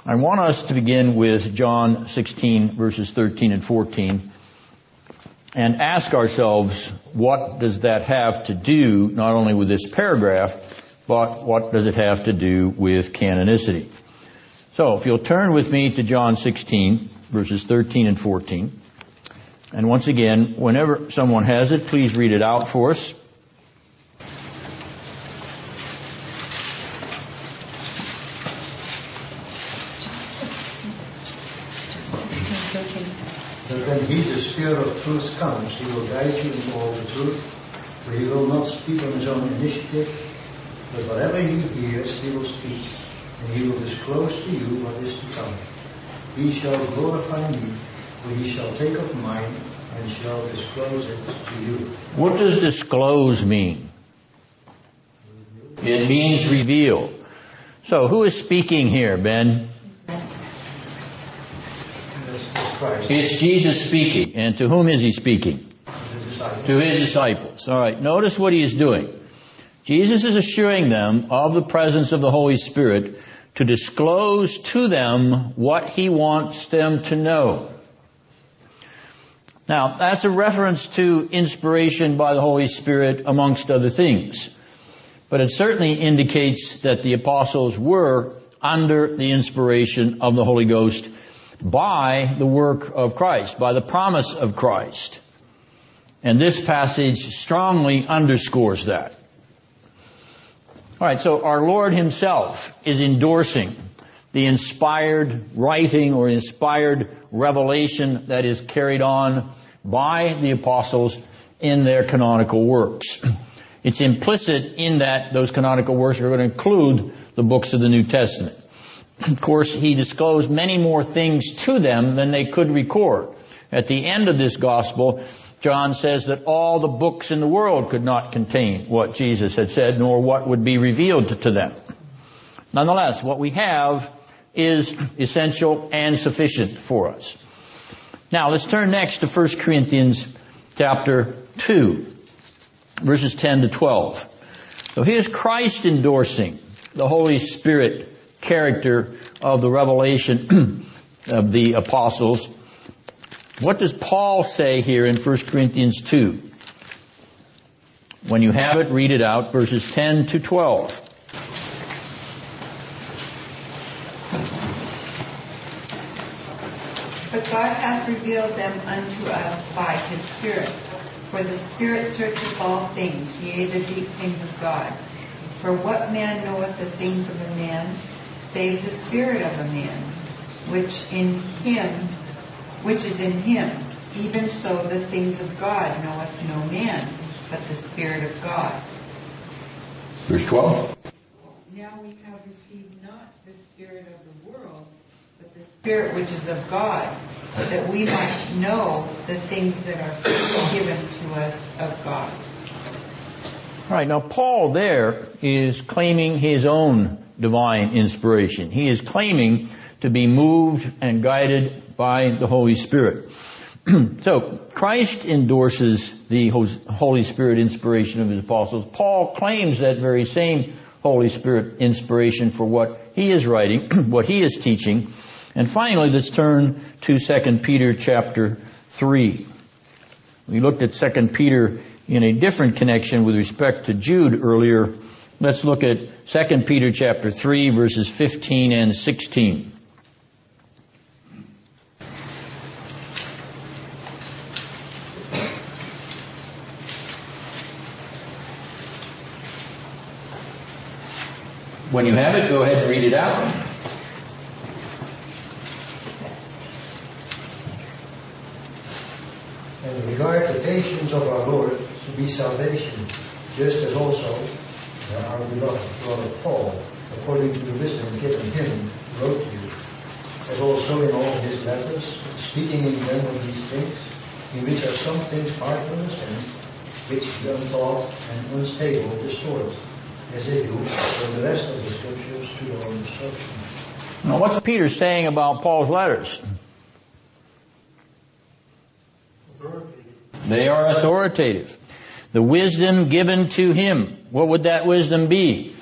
I want us to begin with John sixteen, verses thirteen and fourteen, and ask ourselves, what does that have to do not only with this paragraph, but what does it have to do with canonicity? So, if you'll turn with me to John sixteen, verses thirteen and fourteen, and once again, whenever someone has it, please read it out for us. Of truth comes, he will guide you into all the truth, for he will not speak on his own initiative, but whatever he hears he will speak, and he will disclose to you what is to come. He shall glorify me, for he shall take of mine and shall disclose it to you. What does disclose mean? It means reveal. So who is speaking here, Ben? Christ. It's Jesus speaking. And to whom is he speaking? To his disciples. All right. Notice what he is doing. Jesus is assuring them of the presence of the Holy Spirit to disclose to them what he wants them to know. Now, that's a reference to inspiration by the Holy Spirit, amongst other things. But it certainly indicates that the apostles were under the inspiration of the Holy Ghost by the work of Christ, by the promise of Christ. And this passage strongly underscores that. All right, so our Lord himself is endorsing the inspired writing or inspired revelation that is carried on by the apostles in their canonical works. It's implicit in that those canonical works are going to include the books of the New Testament. Of course, he disclosed many more things to them than they could record. At the end of this gospel, John says that all the books in the world could not contain what Jesus had said, nor what would be revealed to them. Nonetheless, what we have is essential and sufficient for us. Now, let's turn next to First Corinthians chapter two, verses ten to twelve. So here's Christ endorsing the Holy Spirit character of the revelation of the apostles. What does Paul say here in First Corinthians two? When you have it, read it out, verses ten to twelve. But God hath revealed them unto us by his Spirit, for the Spirit searcheth all things, yea, the deep things of God. For what man knoweth the things of a man, save the spirit of a man, which in him, which is in him, even so the things of God knoweth no man, but the Spirit of God. Verse twelve. Now we have received not the spirit of the world, but the Spirit which is of God, that we might know the things that are freely given to us of God. All right, now Paul there is claiming his own divine inspiration. He is claiming to be moved and guided by the Holy Spirit. So, Christ endorses the Holy Spirit inspiration of his apostles. Paul claims that very same Holy Spirit inspiration for what he is writing, what he is teaching. And finally, let's turn to Second Peter chapter three. We looked at Second Peter in a different connection with respect to Jude earlier. Let's look at Second Peter chapter three, verses fifteen and sixteen. When you have it, go ahead and read it out. And regard the patience of our Lord to be salvation, just as also our beloved brother Paul, according to the wisdom given him, wrote to you, as also in all his letters, speaking in them of these things, in which are some things hard to understand, which the untaught and unstable distort, as they do from the rest of the Scriptures to their own destruction. Now, what's Peter saying about Paul's letters? They are authoritative. The wisdom given to him. What would that wisdom be?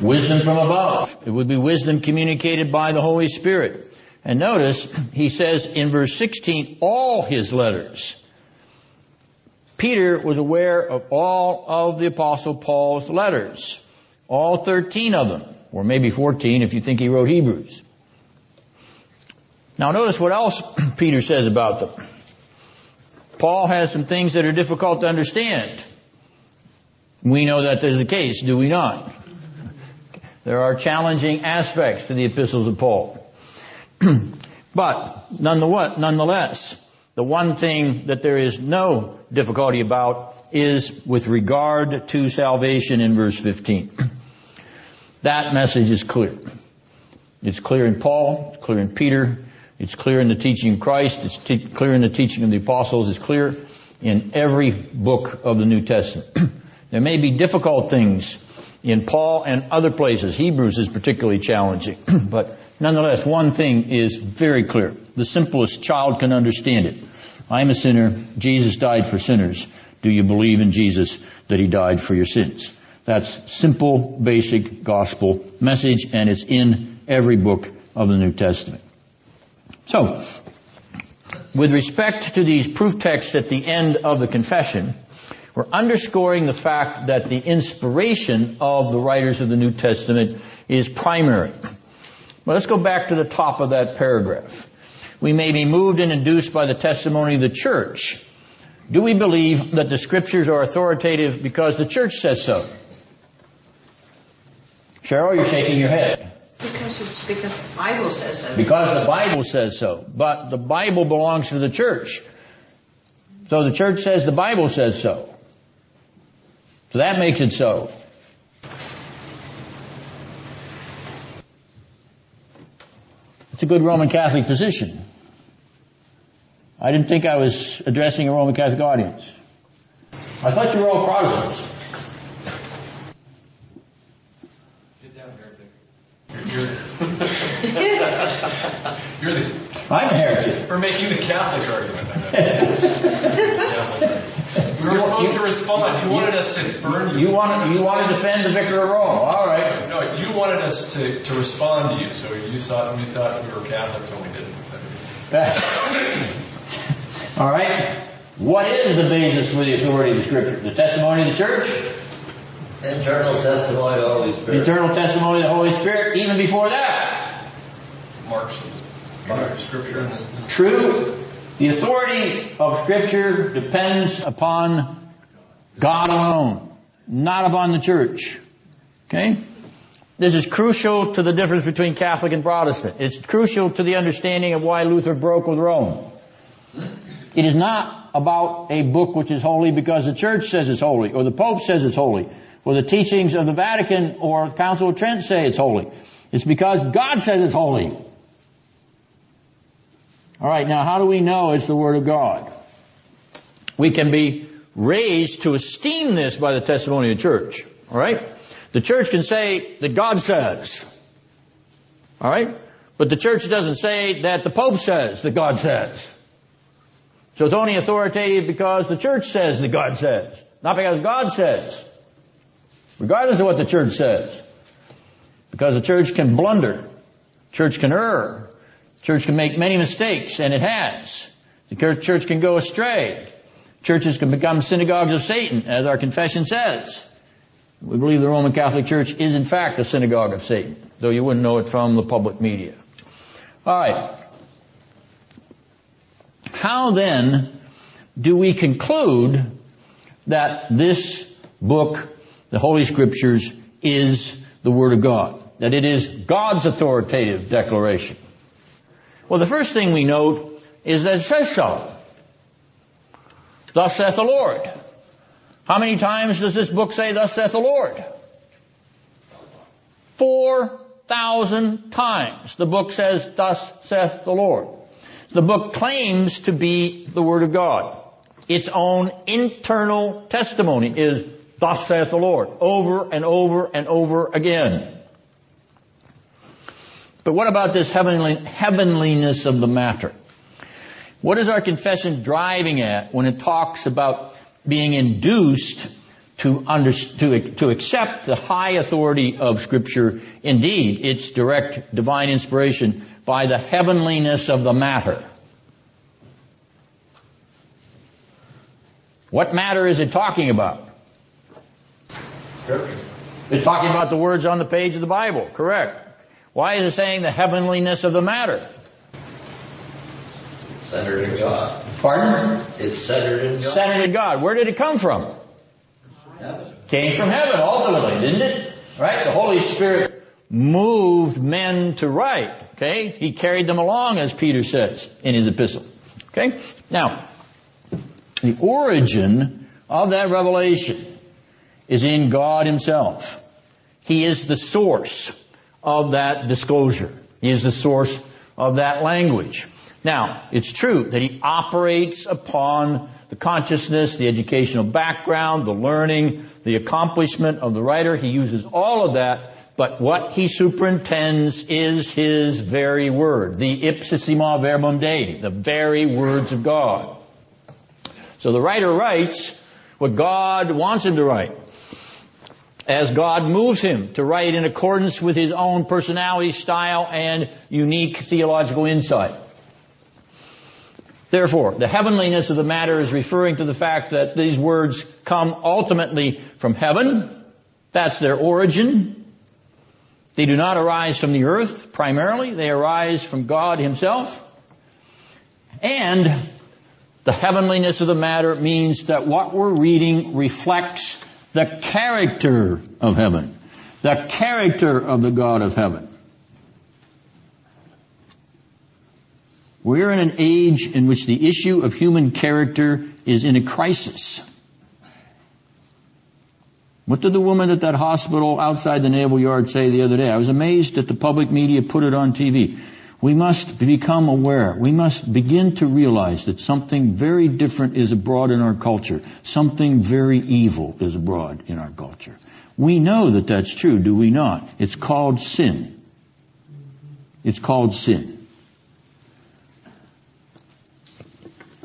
Wisdom from above. It would be wisdom communicated by the Holy Spirit. And notice, he says in verse sixteen, all his letters. Peter was aware of all of the Apostle Paul's letters. All thirteen of them. Or maybe fourteen if you think he wrote Hebrews. Now notice what else Peter says about them. Paul has some things that are difficult to understand. We know that is the case, do we not? There are challenging aspects to the epistles of Paul. But nonetheless, nonetheless, the one thing that there is no difficulty about is with regard to salvation in verse fifteen. That message is clear. It's clear in Paul, it's clear in Peter, it's clear in the teaching of Christ, it's te- clear in the teaching of the apostles, it's clear in every book of the New Testament. There may be difficult things in Paul and other places. Hebrews is particularly challenging. But nonetheless, one thing is very clear. The simplest child can understand it. I'm a sinner. Jesus died for sinners. Do you believe in Jesus that he died for your sins? That's simple, basic gospel message, and it's in every book of the New Testament. So, with respect to these proof texts at the end of the confession, we're underscoring the fact that the inspiration of the writers of the New Testament is primary. Well, let's go back to the top of that paragraph. We may be moved and induced by the testimony of the church. Do we believe that the scriptures are authoritative because the church says so? Cheryl, you're shaking your head. Because it's because the Bible says so. Because the Bible says so. But the Bible belongs to the church. So the church says the Bible says so. So that makes it so. It's a good Roman Catholic position. I didn't think I was addressing a Roman Catholic audience. I thought you were all Protestants. Sit down, heretic. You're, you're, the, you're the. I'm a heretic. For making the Catholic argument. We were supposed you, to respond. You wanted you, us to burn you. You wanted, you want to defend the Vicar of Rome. All right. No, no, you wanted us to, to respond to you. So you thought we thought we were Catholics when we didn't. All right. What is the basis for the authority of the Scripture? The testimony of the Church? Eternal testimony of the Holy Spirit. Eternal testimony of the Holy Spirit. Even before that, Mark's Mark. Scripture. True. The authority of Scripture depends upon God alone, not upon the Church. Okay? This is crucial to the difference between Catholic and Protestant. It's crucial to the understanding of why Luther broke with Rome. It is not about a book which is holy because the Church says it's holy, or the Pope says it's holy, or the teachings of the Vatican or Council of Trent say it's holy. It's because God says it's holy. All right, now how do we know it's the Word of God? We can be raised to esteem this by the testimony of the Church. All right? The Church can say that God says. All right? But the Church doesn't say that the Pope says that God says. So it's only authoritative because the Church says that God says, not because God says, regardless of what the Church says. Because the Church can blunder. Church can err. Church can make many mistakes, and it has. The church can go astray. Churches can become synagogues of Satan, as our confession says. We believe the Roman Catholic Church is, in fact, a synagogue of Satan, though you wouldn't know it from the public media. All right. How, then, do we conclude that this book, the Holy Scriptures, is the Word of God? That it is God's authoritative declaration? Well, the first thing we note is that it says so. Thus saith the Lord. How many times does this book say, thus saith the Lord? Four thousand times the book says, thus saith the Lord. The book claims to be the Word of God. Its own internal testimony is, thus saith the Lord, over and over and over again. But what about this heavenly, heavenliness of the matter? What is our confession driving at when it talks about being induced to under, to, to accept the high authority of Scripture? Indeed, its direct divine inspiration by the heavenliness of the matter. What matter is it talking about? Scripture. It's talking about the words on the page of the Bible, correct. Why is it saying the heavenliness of the matter? It's centered in God. Pardon? It's centered in God. Centered in God. Where did it come from? Heaven. Came from heaven, ultimately, didn't it? Right? The Holy Spirit moved men to write, okay? He carried them along, as Peter says in his epistle, okay? Now, the origin of that revelation is in God Himself. He is the source of that disclosure. He is the source of that language. Now, it's true that He operates upon the consciousness, the educational background, the learning, the accomplishment of the writer. He uses all of that, but what He superintends is His very word, the ipsissima verbum Dei, the very words of God. So the writer writes what God wants him to write, as God moves him to write in accordance with his own personality, style, and unique theological insight. Therefore, the heavenliness of the matter is referring to the fact that these words come ultimately from heaven. That's their origin. They do not arise from the earth primarily. They arise from God Himself. And the heavenliness of the matter means that what we're reading reflects the character of heaven, the character of the God of heaven. We're in an age in which the issue of human character is in a crisis. What did the woman at that hospital outside the naval yard say the other day? I was amazed that the public media put it on T V. We must become aware. We must begin to realize that something very different is abroad in our culture. Something very evil is abroad in our culture. We know that that's true, do we not? It's called sin. It's called sin.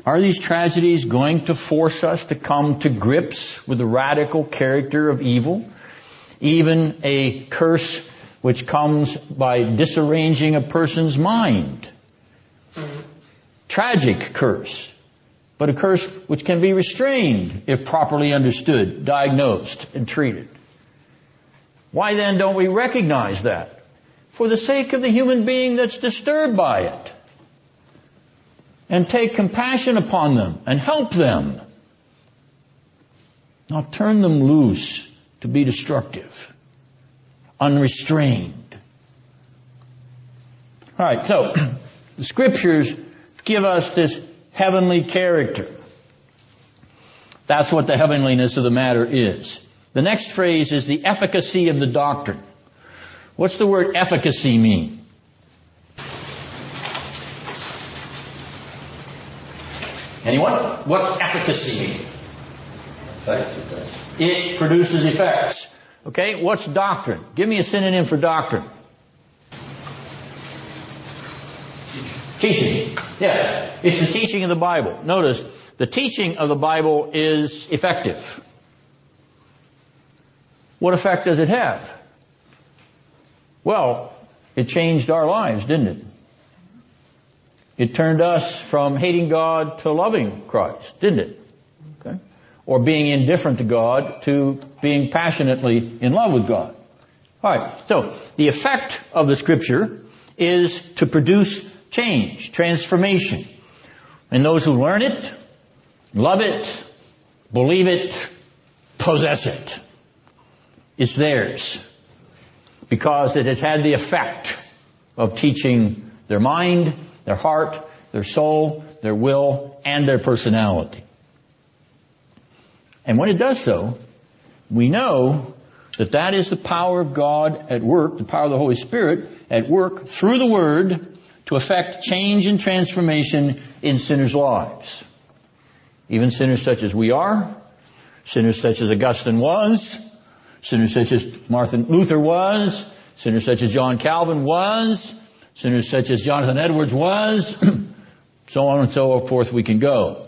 Are these tragedies going to force us to come to grips with the radical character of evil? Even a curse which comes by disarranging a person's mind. Tragic curse, but a curse which can be restrained if properly understood, diagnosed, and treated. Why then don't we recognize that? For the sake of the human being that's disturbed by it. And take compassion upon them and help them. Not turn them loose to be destructive. Unrestrained. All right, so the Scriptures give us this heavenly character. That's what the heavenliness of the matter is. The next phrase is the efficacy of the doctrine. What's the word efficacy mean? Anyone? What's efficacy mean? Effectiveness. It produces effects. Okay, what's doctrine? Give me a synonym for doctrine. Teaching. Yeah, it's the teaching of the Bible. Notice, the teaching of the Bible is effective. What effect does it have? Well, it changed our lives, didn't it? It turned us from hating God to loving Christ, didn't it? Okay. Or being indifferent to God, to being passionately in love with God. All right, so the effect of the Scripture is to produce change, transformation. And those who learn it, love it, believe it, possess it. It's theirs because it has had the effect of teaching their mind, their heart, their soul, their will, and their personality. And when it does so, we know that that is the power of God at work, the power of the Holy Spirit at work through the Word to effect change and transformation in sinners' lives. Even sinners such as we are, sinners such as Augustine was, sinners such as Martin Luther was, sinners such as John Calvin was, sinners such as Jonathan Edwards was, so on and so forth we can go.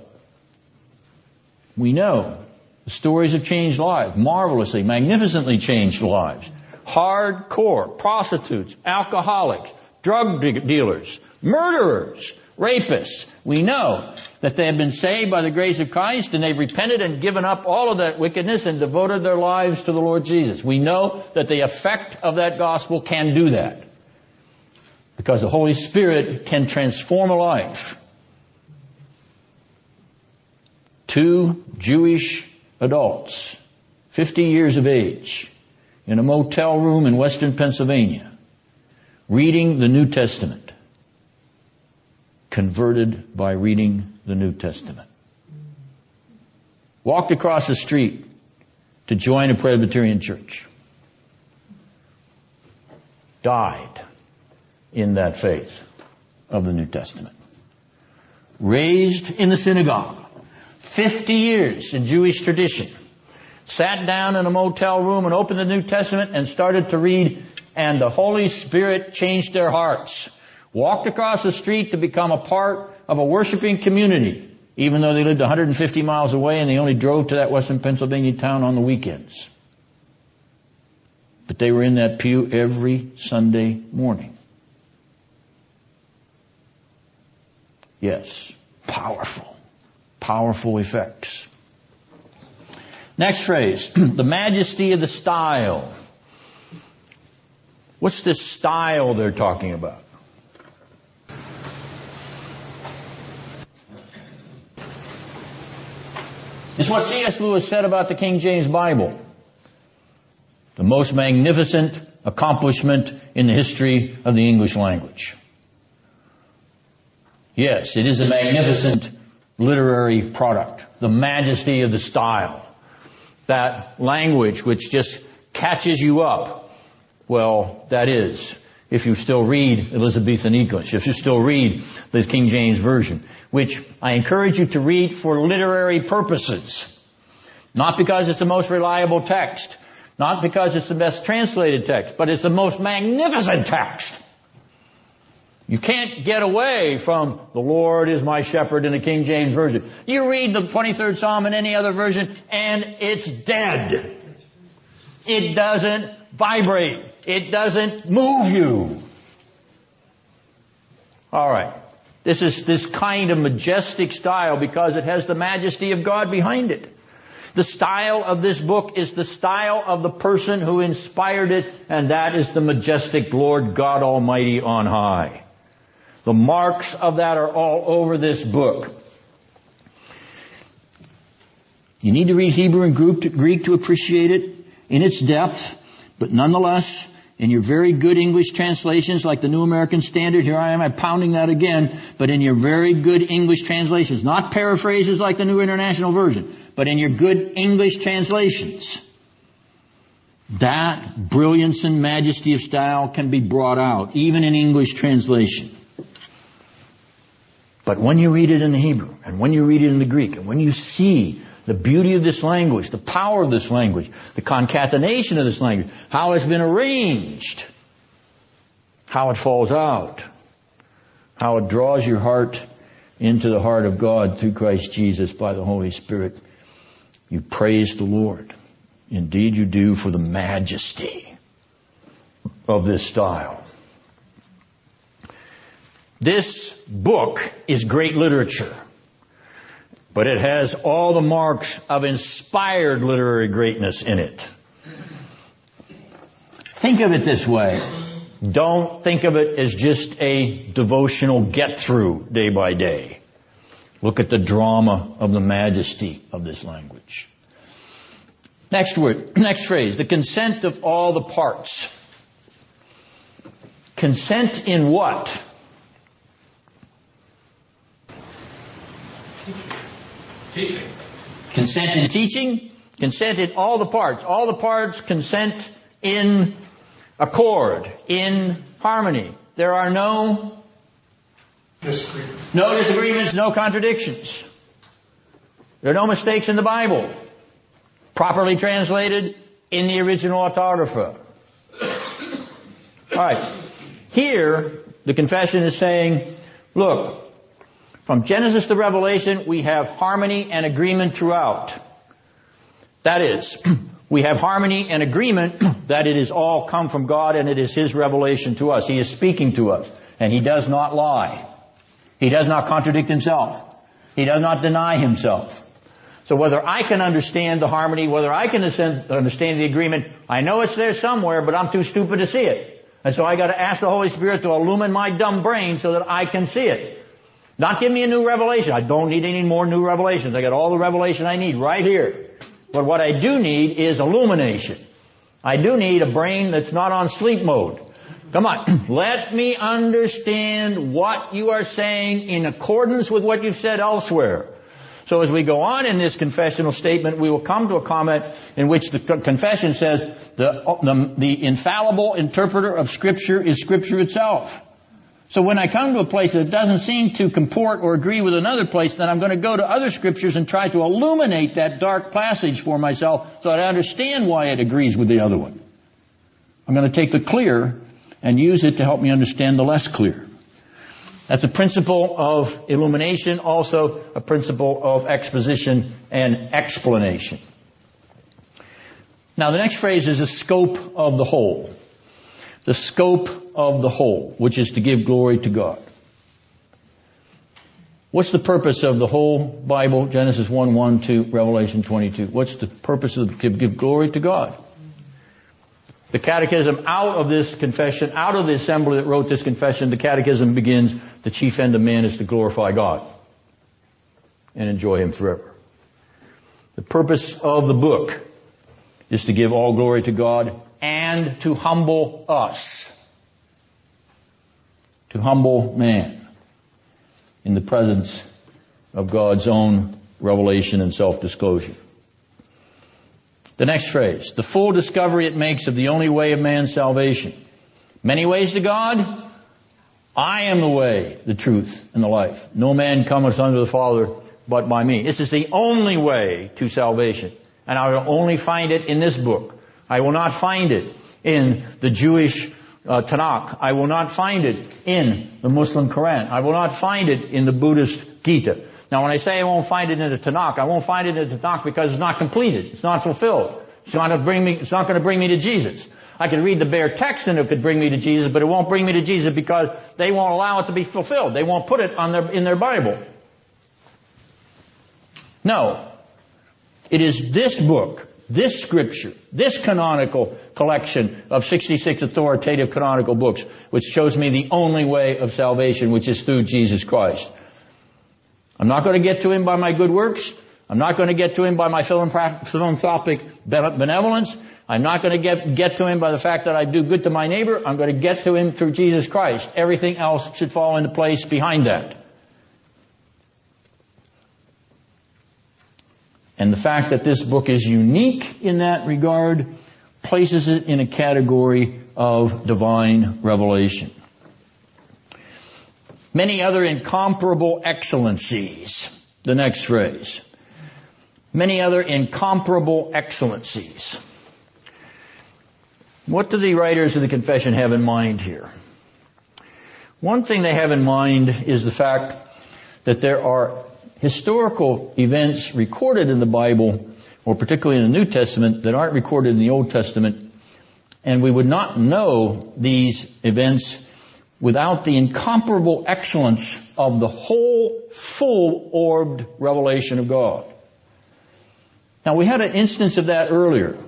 We know the stories have changed lives, marvelously, magnificently changed lives. Hardcore prostitutes, alcoholics, drug de- dealers, murderers, rapists. We know that they have been saved by the grace of Christ, and they've repented and given up all of that wickedness and devoted their lives to the Lord Jesus. We know that the effect of that gospel can do that, because the Holy Spirit can transform a life. Two Jewish adults, fifty years of age, in a motel room in western Pennsylvania, reading the New Testament, converted by reading the New Testament. Walked across the street to join a Presbyterian church. Died in that faith of the New Testament. Raised in the synagogue, fifty years in Jewish tradition, sat down in a motel room and opened the New Testament and started to read, and the Holy Spirit changed their hearts. Walked across the street to become a part of a worshiping community, even though they lived one hundred fifty miles away and they only drove to that western Pennsylvania town on the weekends. But they were in that pew every Sunday morning. Yes, powerful, powerful effects. Next phrase, the majesty of the style. What's this style they're talking about? It's what C S Lewis said about the King James Bible. The most magnificent accomplishment in the history of the English language. Yes, it is a magnificent literary product. The majesty of the style. That language which just catches you up. Well, that is, if you still read Elizabethan English, if you still read the King James Version, which I encourage you to read for literary purposes. Not because it's the most reliable text, not because it's the best translated text, but it's the most magnificent text. You can't get away from "the Lord is my shepherd" in the King James Version. You read the twenty-third Psalm in any other version and it's dead. It doesn't vibrate. It doesn't move you. All right. This is this kind of majestic style because it has the majesty of God behind it. The style of this book is the style of the person who inspired it, and that is the majestic Lord God Almighty on high. The marks of that are all over this book. You need to read Hebrew and Greek to appreciate it in its depth. But nonetheless, in your very good English translations, like the New American Standard, here I am, I'm pounding that again, but in your very good English translations, not paraphrases like the New International Version, but in your good English translations, that brilliance and majesty of style can be brought out, even in English translation. But when you read it in the Hebrew, and when you read it in the Greek, and when you see the beauty of this language, the power of this language, the concatenation of this language, how it's been arranged, how it falls out, how it draws your heart into the heart of God through Christ Jesus by the Holy Spirit, you praise the Lord. Indeed you do, for the majesty of this style. This book is great literature. But it has all the marks of inspired literary greatness in it. Think of it this way. Don't think of it as just a devotional get-through day by day. Look at the drama of the majesty of this language. Next word, next phrase, the consent of all the parts. Consent in what? Teaching. Consent in teaching, consent in all the parts. All the parts consent in accord, in harmony. There are no disagreements, no, disagreements, no contradictions. There are no mistakes in the Bible, properly translated in the original autographa. All right. Here, the confession is saying, look, From Genesis to Revelation, we have harmony and agreement throughout. That is, we have harmony and agreement that it is all come from God and it is His revelation to us. He is speaking to us, and He does not lie. He does not contradict Himself. He does not deny Himself. So whether I can understand the harmony, whether I can understand the agreement, I know it's there somewhere, but I'm too stupid to see it. And so I got to ask the Holy Spirit to illumine my dumb brain so that I can see it. Not give me a new revelation. I don't need any more new revelations. I got all the revelation I need right here. But what I do need is illumination. I do need a brain that's not on sleep mode. Come on, let me understand what you are saying in accordance with what you've said elsewhere. So as we go on in this confessional statement, we will come to a comment in which the confession says the, the, the infallible interpreter of Scripture is Scripture itself. So when I come to a place that doesn't seem to comport or agree with another place, then I'm going to go to other Scriptures and try to illuminate that dark passage for myself so that I understand why it agrees with the other one. I'm going to take the clear and use it to help me understand the less clear. That's a principle of illumination, also a principle of exposition and explanation. Now the next phrase is the scope of the whole. The scope of the whole, which is to give glory to God. What's the purpose of the whole Bible, Genesis one one to Revelation twenty-two? What's the purpose of to give glory to God? The catechism out of this confession, out of the assembly that wrote this confession, the catechism begins, the chief end of man is to glorify God and enjoy Him forever. The purpose of the book is to give all glory to God and to humble us, to humble man in the presence of God's own revelation and self-disclosure. The next phrase, the full discovery it makes of the only way of man's salvation. Many ways to God. I am the way, the truth, and the life. No man cometh unto the Father but by me. This is the only way to salvation. And I will only find it in this book. I will not find it in the Jewish uh, Tanakh. I will not find it in the Muslim Quran. I will not find it in the Buddhist Gita. Now, when I say I won't find it in the Tanakh, I won't find it in the Tanakh because it's not completed. It's not fulfilled. It's not going to bring me, it's not going to bring me to Jesus. I could read the bare text and it could bring me to Jesus, but it won't bring me to Jesus because they won't allow it to be fulfilled. They won't put it on their, in their Bible. No. It is this book, this scripture, this canonical collection of sixty-six authoritative canonical books, which shows me the only way of salvation, which is through Jesus Christ. I'm not going to get to Him by my good works. I'm not going to get to Him by my philanthropic benevolence. I'm not going to get, get to Him by the fact that I do good to my neighbor. I'm going to get to Him through Jesus Christ. Everything else should fall into place behind that. And the fact that this book is unique in that regard places it in a category of divine revelation. Many other incomparable excellencies. The next phrase. Many other incomparable excellencies. What do the writers of the confession have in mind here? One thing they have in mind is the fact that there are historical events recorded in the Bible, or particularly in the New Testament, that aren't recorded in the Old Testament, and we would not know these events without the incomparable excellence of the whole, full-orbed revelation of God. Now, we had an instance of that earlier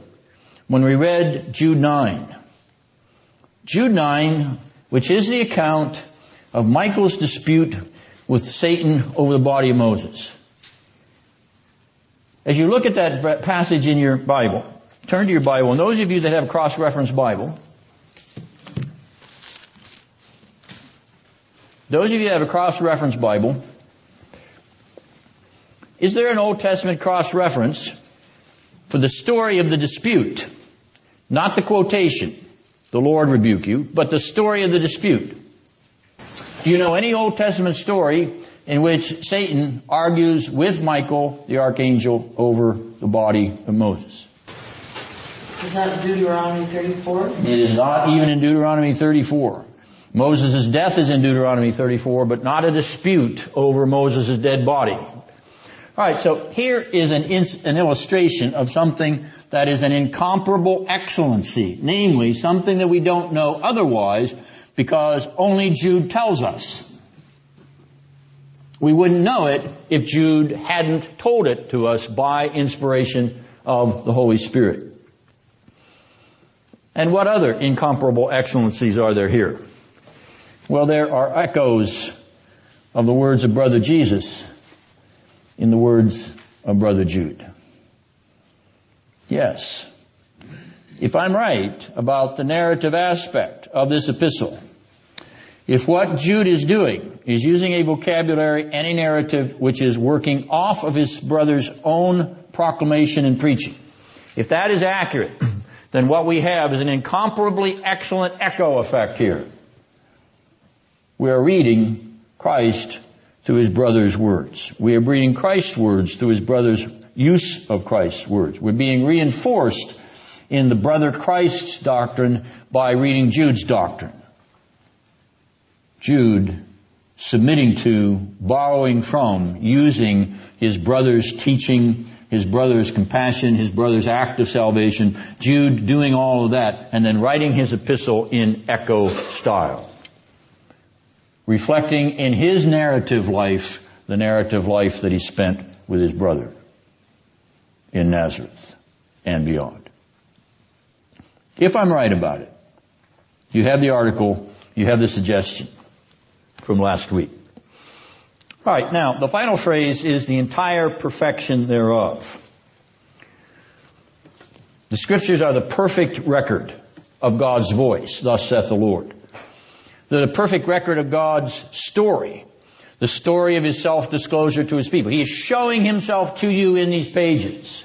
when we read Jude nine. Jude nine, which is the account of Michael's dispute with Satan over the body of Moses. As you look at that passage in your Bible, turn to your Bible, and those of you that have a cross-referenced Bible, Those of you that have a cross-reference Bible, is there an Old Testament cross-reference for the story of the dispute? Not the quotation, the Lord rebuke you, but the story of the dispute. Do you know any Old Testament story in which Satan argues with Michael, the archangel, over the body of Moses? Is that Deuteronomy thirty-four? It is not even in Deuteronomy thirty-four. Moses' death is in Deuteronomy thirty-four, but not a dispute over Moses' dead body. Alright, so here is an, ins- an illustration of something that is an incomparable excellency, namely something that we don't know otherwise because only Jude tells us. We wouldn't know it if Jude hadn't told it to us by inspiration of the Holy Spirit. And what other incomparable excellencies are there here? Well, there are echoes of the words of Brother Jesus in the words of Brother Jude. Yes. If I'm right about the narrative aspect of this epistle, if what Jude is doing is using a vocabulary and a narrative which is working off of his brother's own proclamation and preaching, if that is accurate, then what we have is an incomparably excellent echo effect here. We are reading Christ through his brother's words. We are reading Christ's words through his brother's use of Christ's words. We're being reinforced in the brother Christ's doctrine by reading Jude's doctrine. Jude submitting to, borrowing from, using his brother's teaching, his brother's compassion, his brother's act of salvation. Jude doing all of that and then writing his epistle in echo style, reflecting in his narrative life the narrative life that he spent with his brother in Nazareth and beyond. If I'm right about it, you have the article, you have the suggestion from last week. All right, now, the final phrase is the entire perfection thereof. The Scriptures are the perfect record of God's voice, thus saith the Lord. They're the perfect record of God's story, the story of his self-disclosure to his people. He is showing himself to you in these pages.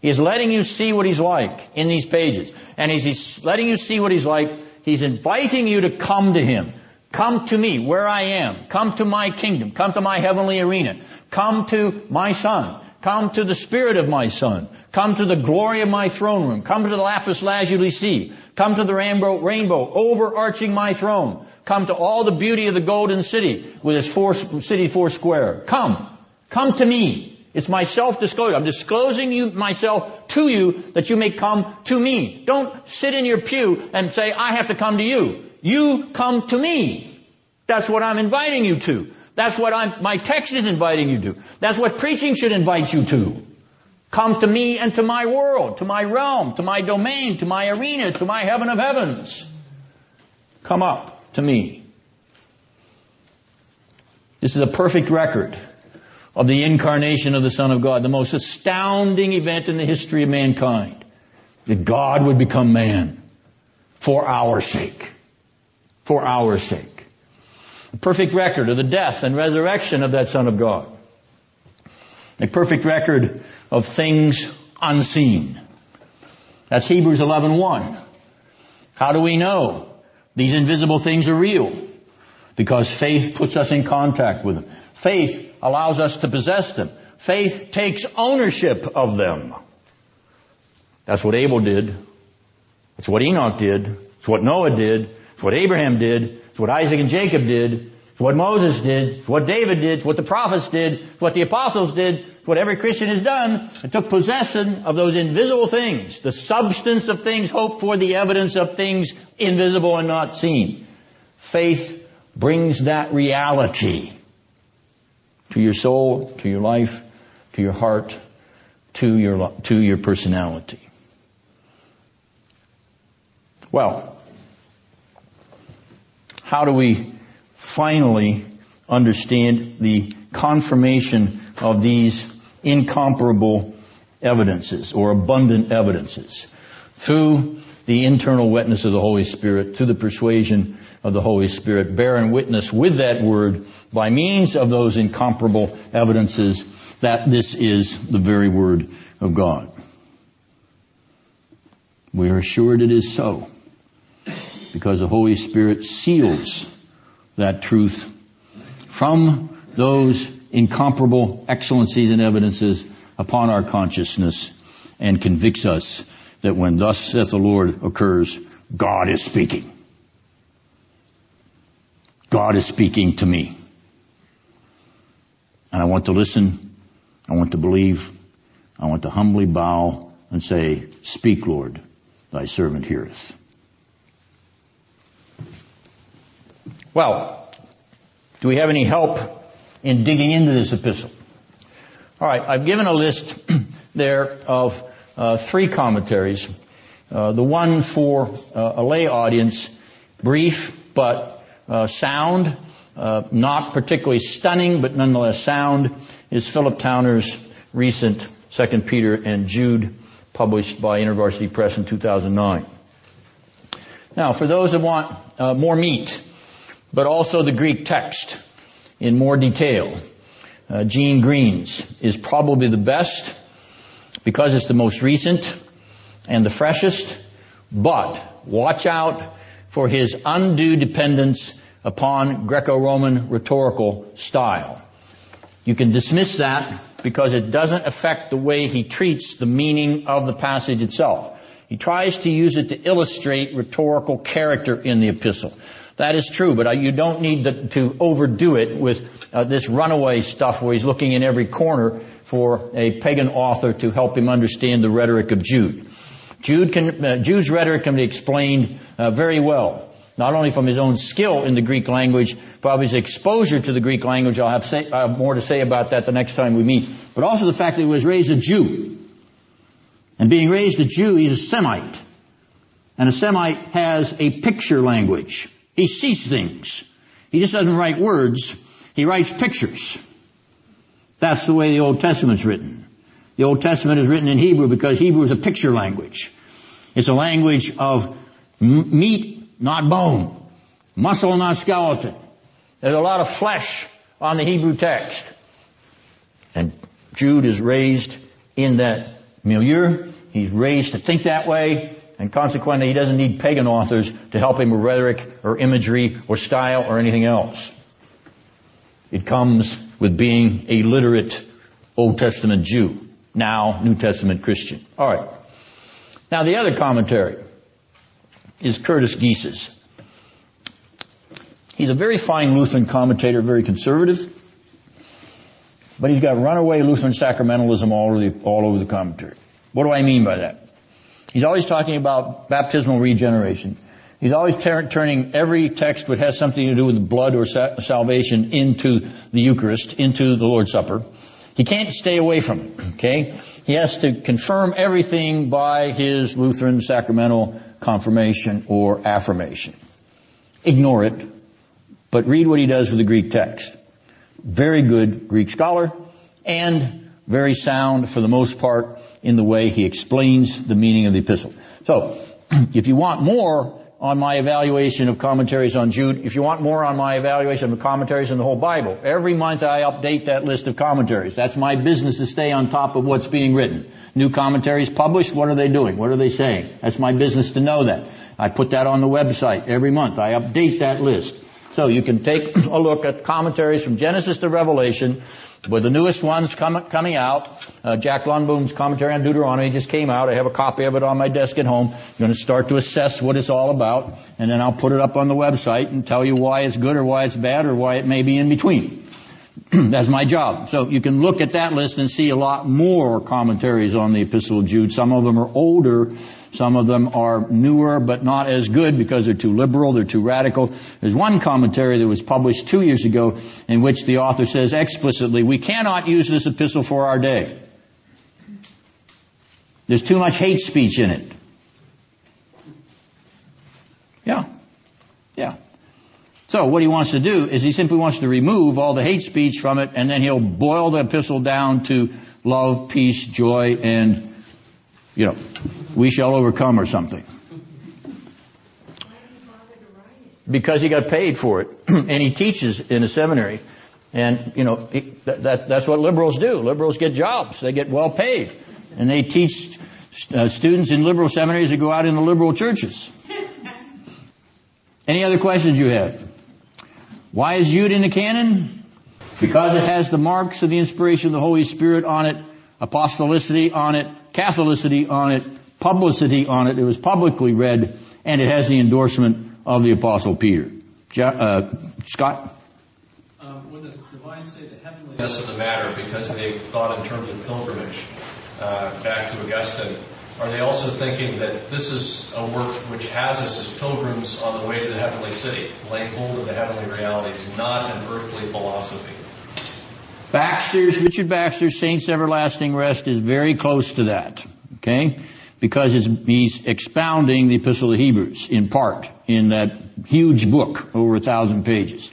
He is letting you see what he's like in these pages. And as he's letting you see what he's like, he's inviting you to come to him. Come to me where I am. Come to my kingdom. Come to my heavenly arena. Come to my Son. Come to the Spirit of my Son. Come to the glory of my throne room. Come to the lapis lazuli sea. Come to the rainbow, rainbow overarching my throne. Come to all the beauty of the golden city with its four, city four square. Come. Come to me. It's my self-disclosure. I'm disclosing you myself to you that you may come to me. Don't sit in your pew and say, I have to come to you. You come to me. That's what I'm inviting you to. That's what I'm, my text is inviting you to. That's what preaching should invite you to. Come to me and to my world, to my realm, to my domain, to my arena, to my heaven of heavens. Come up to me. This is a perfect record of the incarnation of the Son of God, the most astounding event in the history of mankind, that God would become man for our sake. For our sake. A perfect record of the death and resurrection of that Son of God. A perfect record of things unseen. That's Hebrews eleven one. How do we know these invisible things are real? Because faith puts us in contact with them. Faith allows us to possess them. Faith takes ownership of them. That's what Abel did. It's what Enoch did. It's what Noah did. It's what Abraham did. It's what Isaac and Jacob did. It's what Moses did. It's what David did. It's what the prophets did. It's what the apostles did. It's what every Christian has done. It took possession of those invisible things, the substance of things hoped for, the evidence of things invisible and not seen. Faith brings that reality to your soul, to your life, to your heart, to your to your personality. Well, how do we finally understand the confirmation of these incomparable evidences or abundant evidences? Through the internal witness of the Holy Spirit, through the persuasion of the Holy Spirit, bearing witness with that word by means of those incomparable evidences that this is the very word of God. We are assured it is so, because the Holy Spirit seals that truth from those incomparable excellencies and evidences upon our consciousness and convicts us that when thus saith the Lord occurs, God is speaking. God is speaking to me. And I want to listen. I want to believe. I want to humbly bow and say, "Speak, Lord, thy servant heareth." Well, do we have any help in digging into this epistle? All right, I've given a list there of uh, three commentaries. Uh, the one for uh, a lay audience, brief but uh, sound, uh, not particularly stunning but nonetheless sound, is Philip Towner's recent Second Peter and Jude, published by University Press in two thousand nine. Now, for those that want uh, more meat, but also the Greek text in more detail, uh, Gene Green's is probably the best because it's the most recent and the freshest, but watch out for his undue dependence upon Greco-Roman rhetorical style. You can dismiss that because it doesn't affect the way he treats the meaning of the passage itself. He tries to use it to illustrate rhetorical character in the epistle. That is true, but you don't need to, to overdo it with uh, this runaway stuff where he's looking in every corner for a pagan author to help him understand the rhetoric of Jude. Jude can, uh, Jude's rhetoric can be explained uh, very well, not only from his own skill in the Greek language, probably his exposure to the Greek language. I'll have, say, I'll have more to say about that the next time we meet, but also the fact that he was raised a Jew. And being raised a Jew, he's a Semite. And a Semite has a picture language. He sees things. He just doesn't write words. He writes pictures. That's the way the Old Testament's written. The Old Testament is written in Hebrew because Hebrew is a picture language. It's a language of m- meat, not bone. Muscle, not skeleton. There's a lot of flesh on the Hebrew text. And Jude is raised in that milieu. He's raised to think that way. And consequently, he doesn't need pagan authors to help him with rhetoric or imagery or style or anything else. It comes with being a literate Old Testament Jew, now New Testament Christian. All right. Now, the other commentary is Curtis Geese's. He's a very fine Lutheran commentator, very conservative, but he's got runaway Lutheran sacramentalism all over the, all over the commentary. What do I mean by that? He's always talking about baptismal regeneration. He's always ter- turning every text which has something to do with blood or sa- salvation into the Eucharist, into the Lord's Supper. He can't stay away from it, okay? He has to confirm everything by his Lutheran sacramental confirmation or affirmation. Ignore it, but read what he does with the Greek text. Very good Greek scholar, and very sound for the most part in the way he explains the meaning of the epistle. So, if you want more on my evaluation of commentaries on Jude, if you want more on my evaluation of commentaries on the whole Bible, every month I update that list of commentaries. That's my business, to stay on top of what's being written. New commentaries published, what are they doing? What are they saying? That's my business to know that. I put that on the website every month. I update that list. So you can take a look at commentaries from Genesis to Revelation, with the newest ones com- coming out. Uh, Jack Lundboom's commentary on Deuteronomy just came out. I have a copy of it on my desk at home. I'm going to start to assess what it's all about, and then I'll put it up on the website and tell you why it's good or why it's bad or why it may be in between. That's my job. So you can look at that list and see a lot more commentaries on the Epistle of Jude. Some of them are older. Some of them are newer, but not as good because they're too liberal, they're too radical. There's one commentary that was published two years ago in which the author says explicitly, we cannot use this epistle for our day. There's too much hate speech in it. Yeah. Yeah. So what he wants to do is he simply wants to remove all the hate speech from it, and then he'll boil the epistle down to love, peace, joy, and, you know, we shall overcome or something. Because he got paid for it, and he teaches in a seminary. And, you know, that, that, that's what liberals do. Liberals get jobs. They get well paid. And they teach uh, students in liberal seminaries that go out in the liberal churches. Any other questions you have? Why is Jude in the canon? Because it has the marks of the inspiration of the Holy Spirit on it, apostolicity on it, catholicity on it, publicity on it. It was publicly read, and it has the endorsement of the Apostle Peter. Jo- uh, Scott? Um, when the divines say the heavenliness of the matter, because they thought in terms of pilgrimage, uh, back to Augustine, are they also thinking that this is a work which has us as pilgrims on the way to the heavenly city, laying hold of the heavenly realities, not an earthly philosophy? Baxter's, Richard Baxter's Saints' Everlasting Rest is very close to that, okay? Because it's, he's expounding the Epistle of Hebrews, in part, in that huge book, over a thousand pages.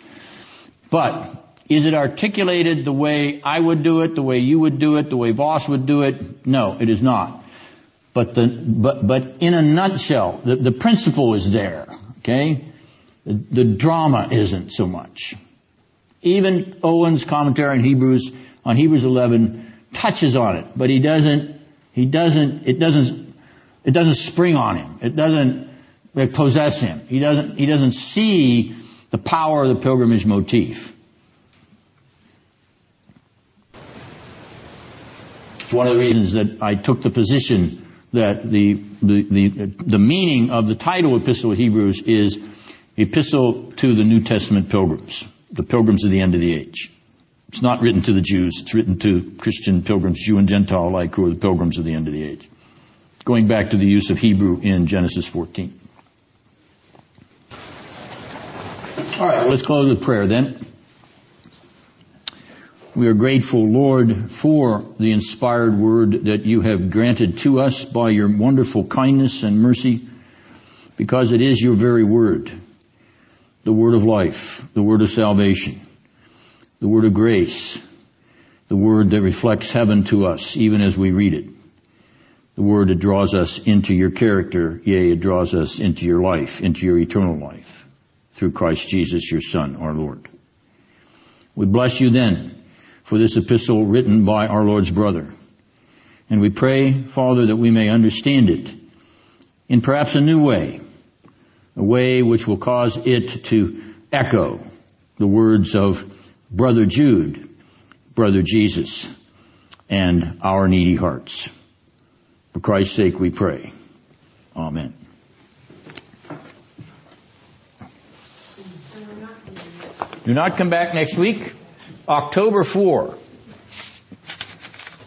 But is it articulated the way I would do it, the way you would do it, the way Voss would do it? No, it is not. But the, but, but in a nutshell, the, the principle is there, okay? The, the drama isn't so much. Even Owen's commentary on Hebrews, on Hebrews eleven, touches on it, but he doesn't, he doesn't, it doesn't, it doesn't spring on him. It doesn't possess him. He doesn't, he doesn't see the power of the pilgrimage motif. It's one of the reasons that I took the position that the, the, the, the meaning of the title Epistle of Hebrews is Epistle to the New Testament Pilgrims. The pilgrims of the end of the age. It's not written to the Jews. It's written to Christian pilgrims, Jew and Gentile alike, who are the pilgrims of the end of the age. Going back to the use of Hebrew in Genesis fourteen. All right, well, let's close with prayer then. We are grateful, Lord, for the inspired word that you have granted to us by your wonderful kindness and mercy, because it is your very word. The word of life, the word of salvation, the word of grace, the word that reflects heaven to us even as we read it, the word that draws us into your character, yea, it draws us into your life, into your eternal life, through Christ Jesus, your Son, our Lord. We bless you then for this epistle written by our Lord's brother, and we pray, Father, that we may understand it in perhaps a new way, a way which will cause it to echo the words of Brother Jude, Brother Jesus, and our needy hearts. For Christ's sake we pray. Amen. Do not come back next week. October fourth.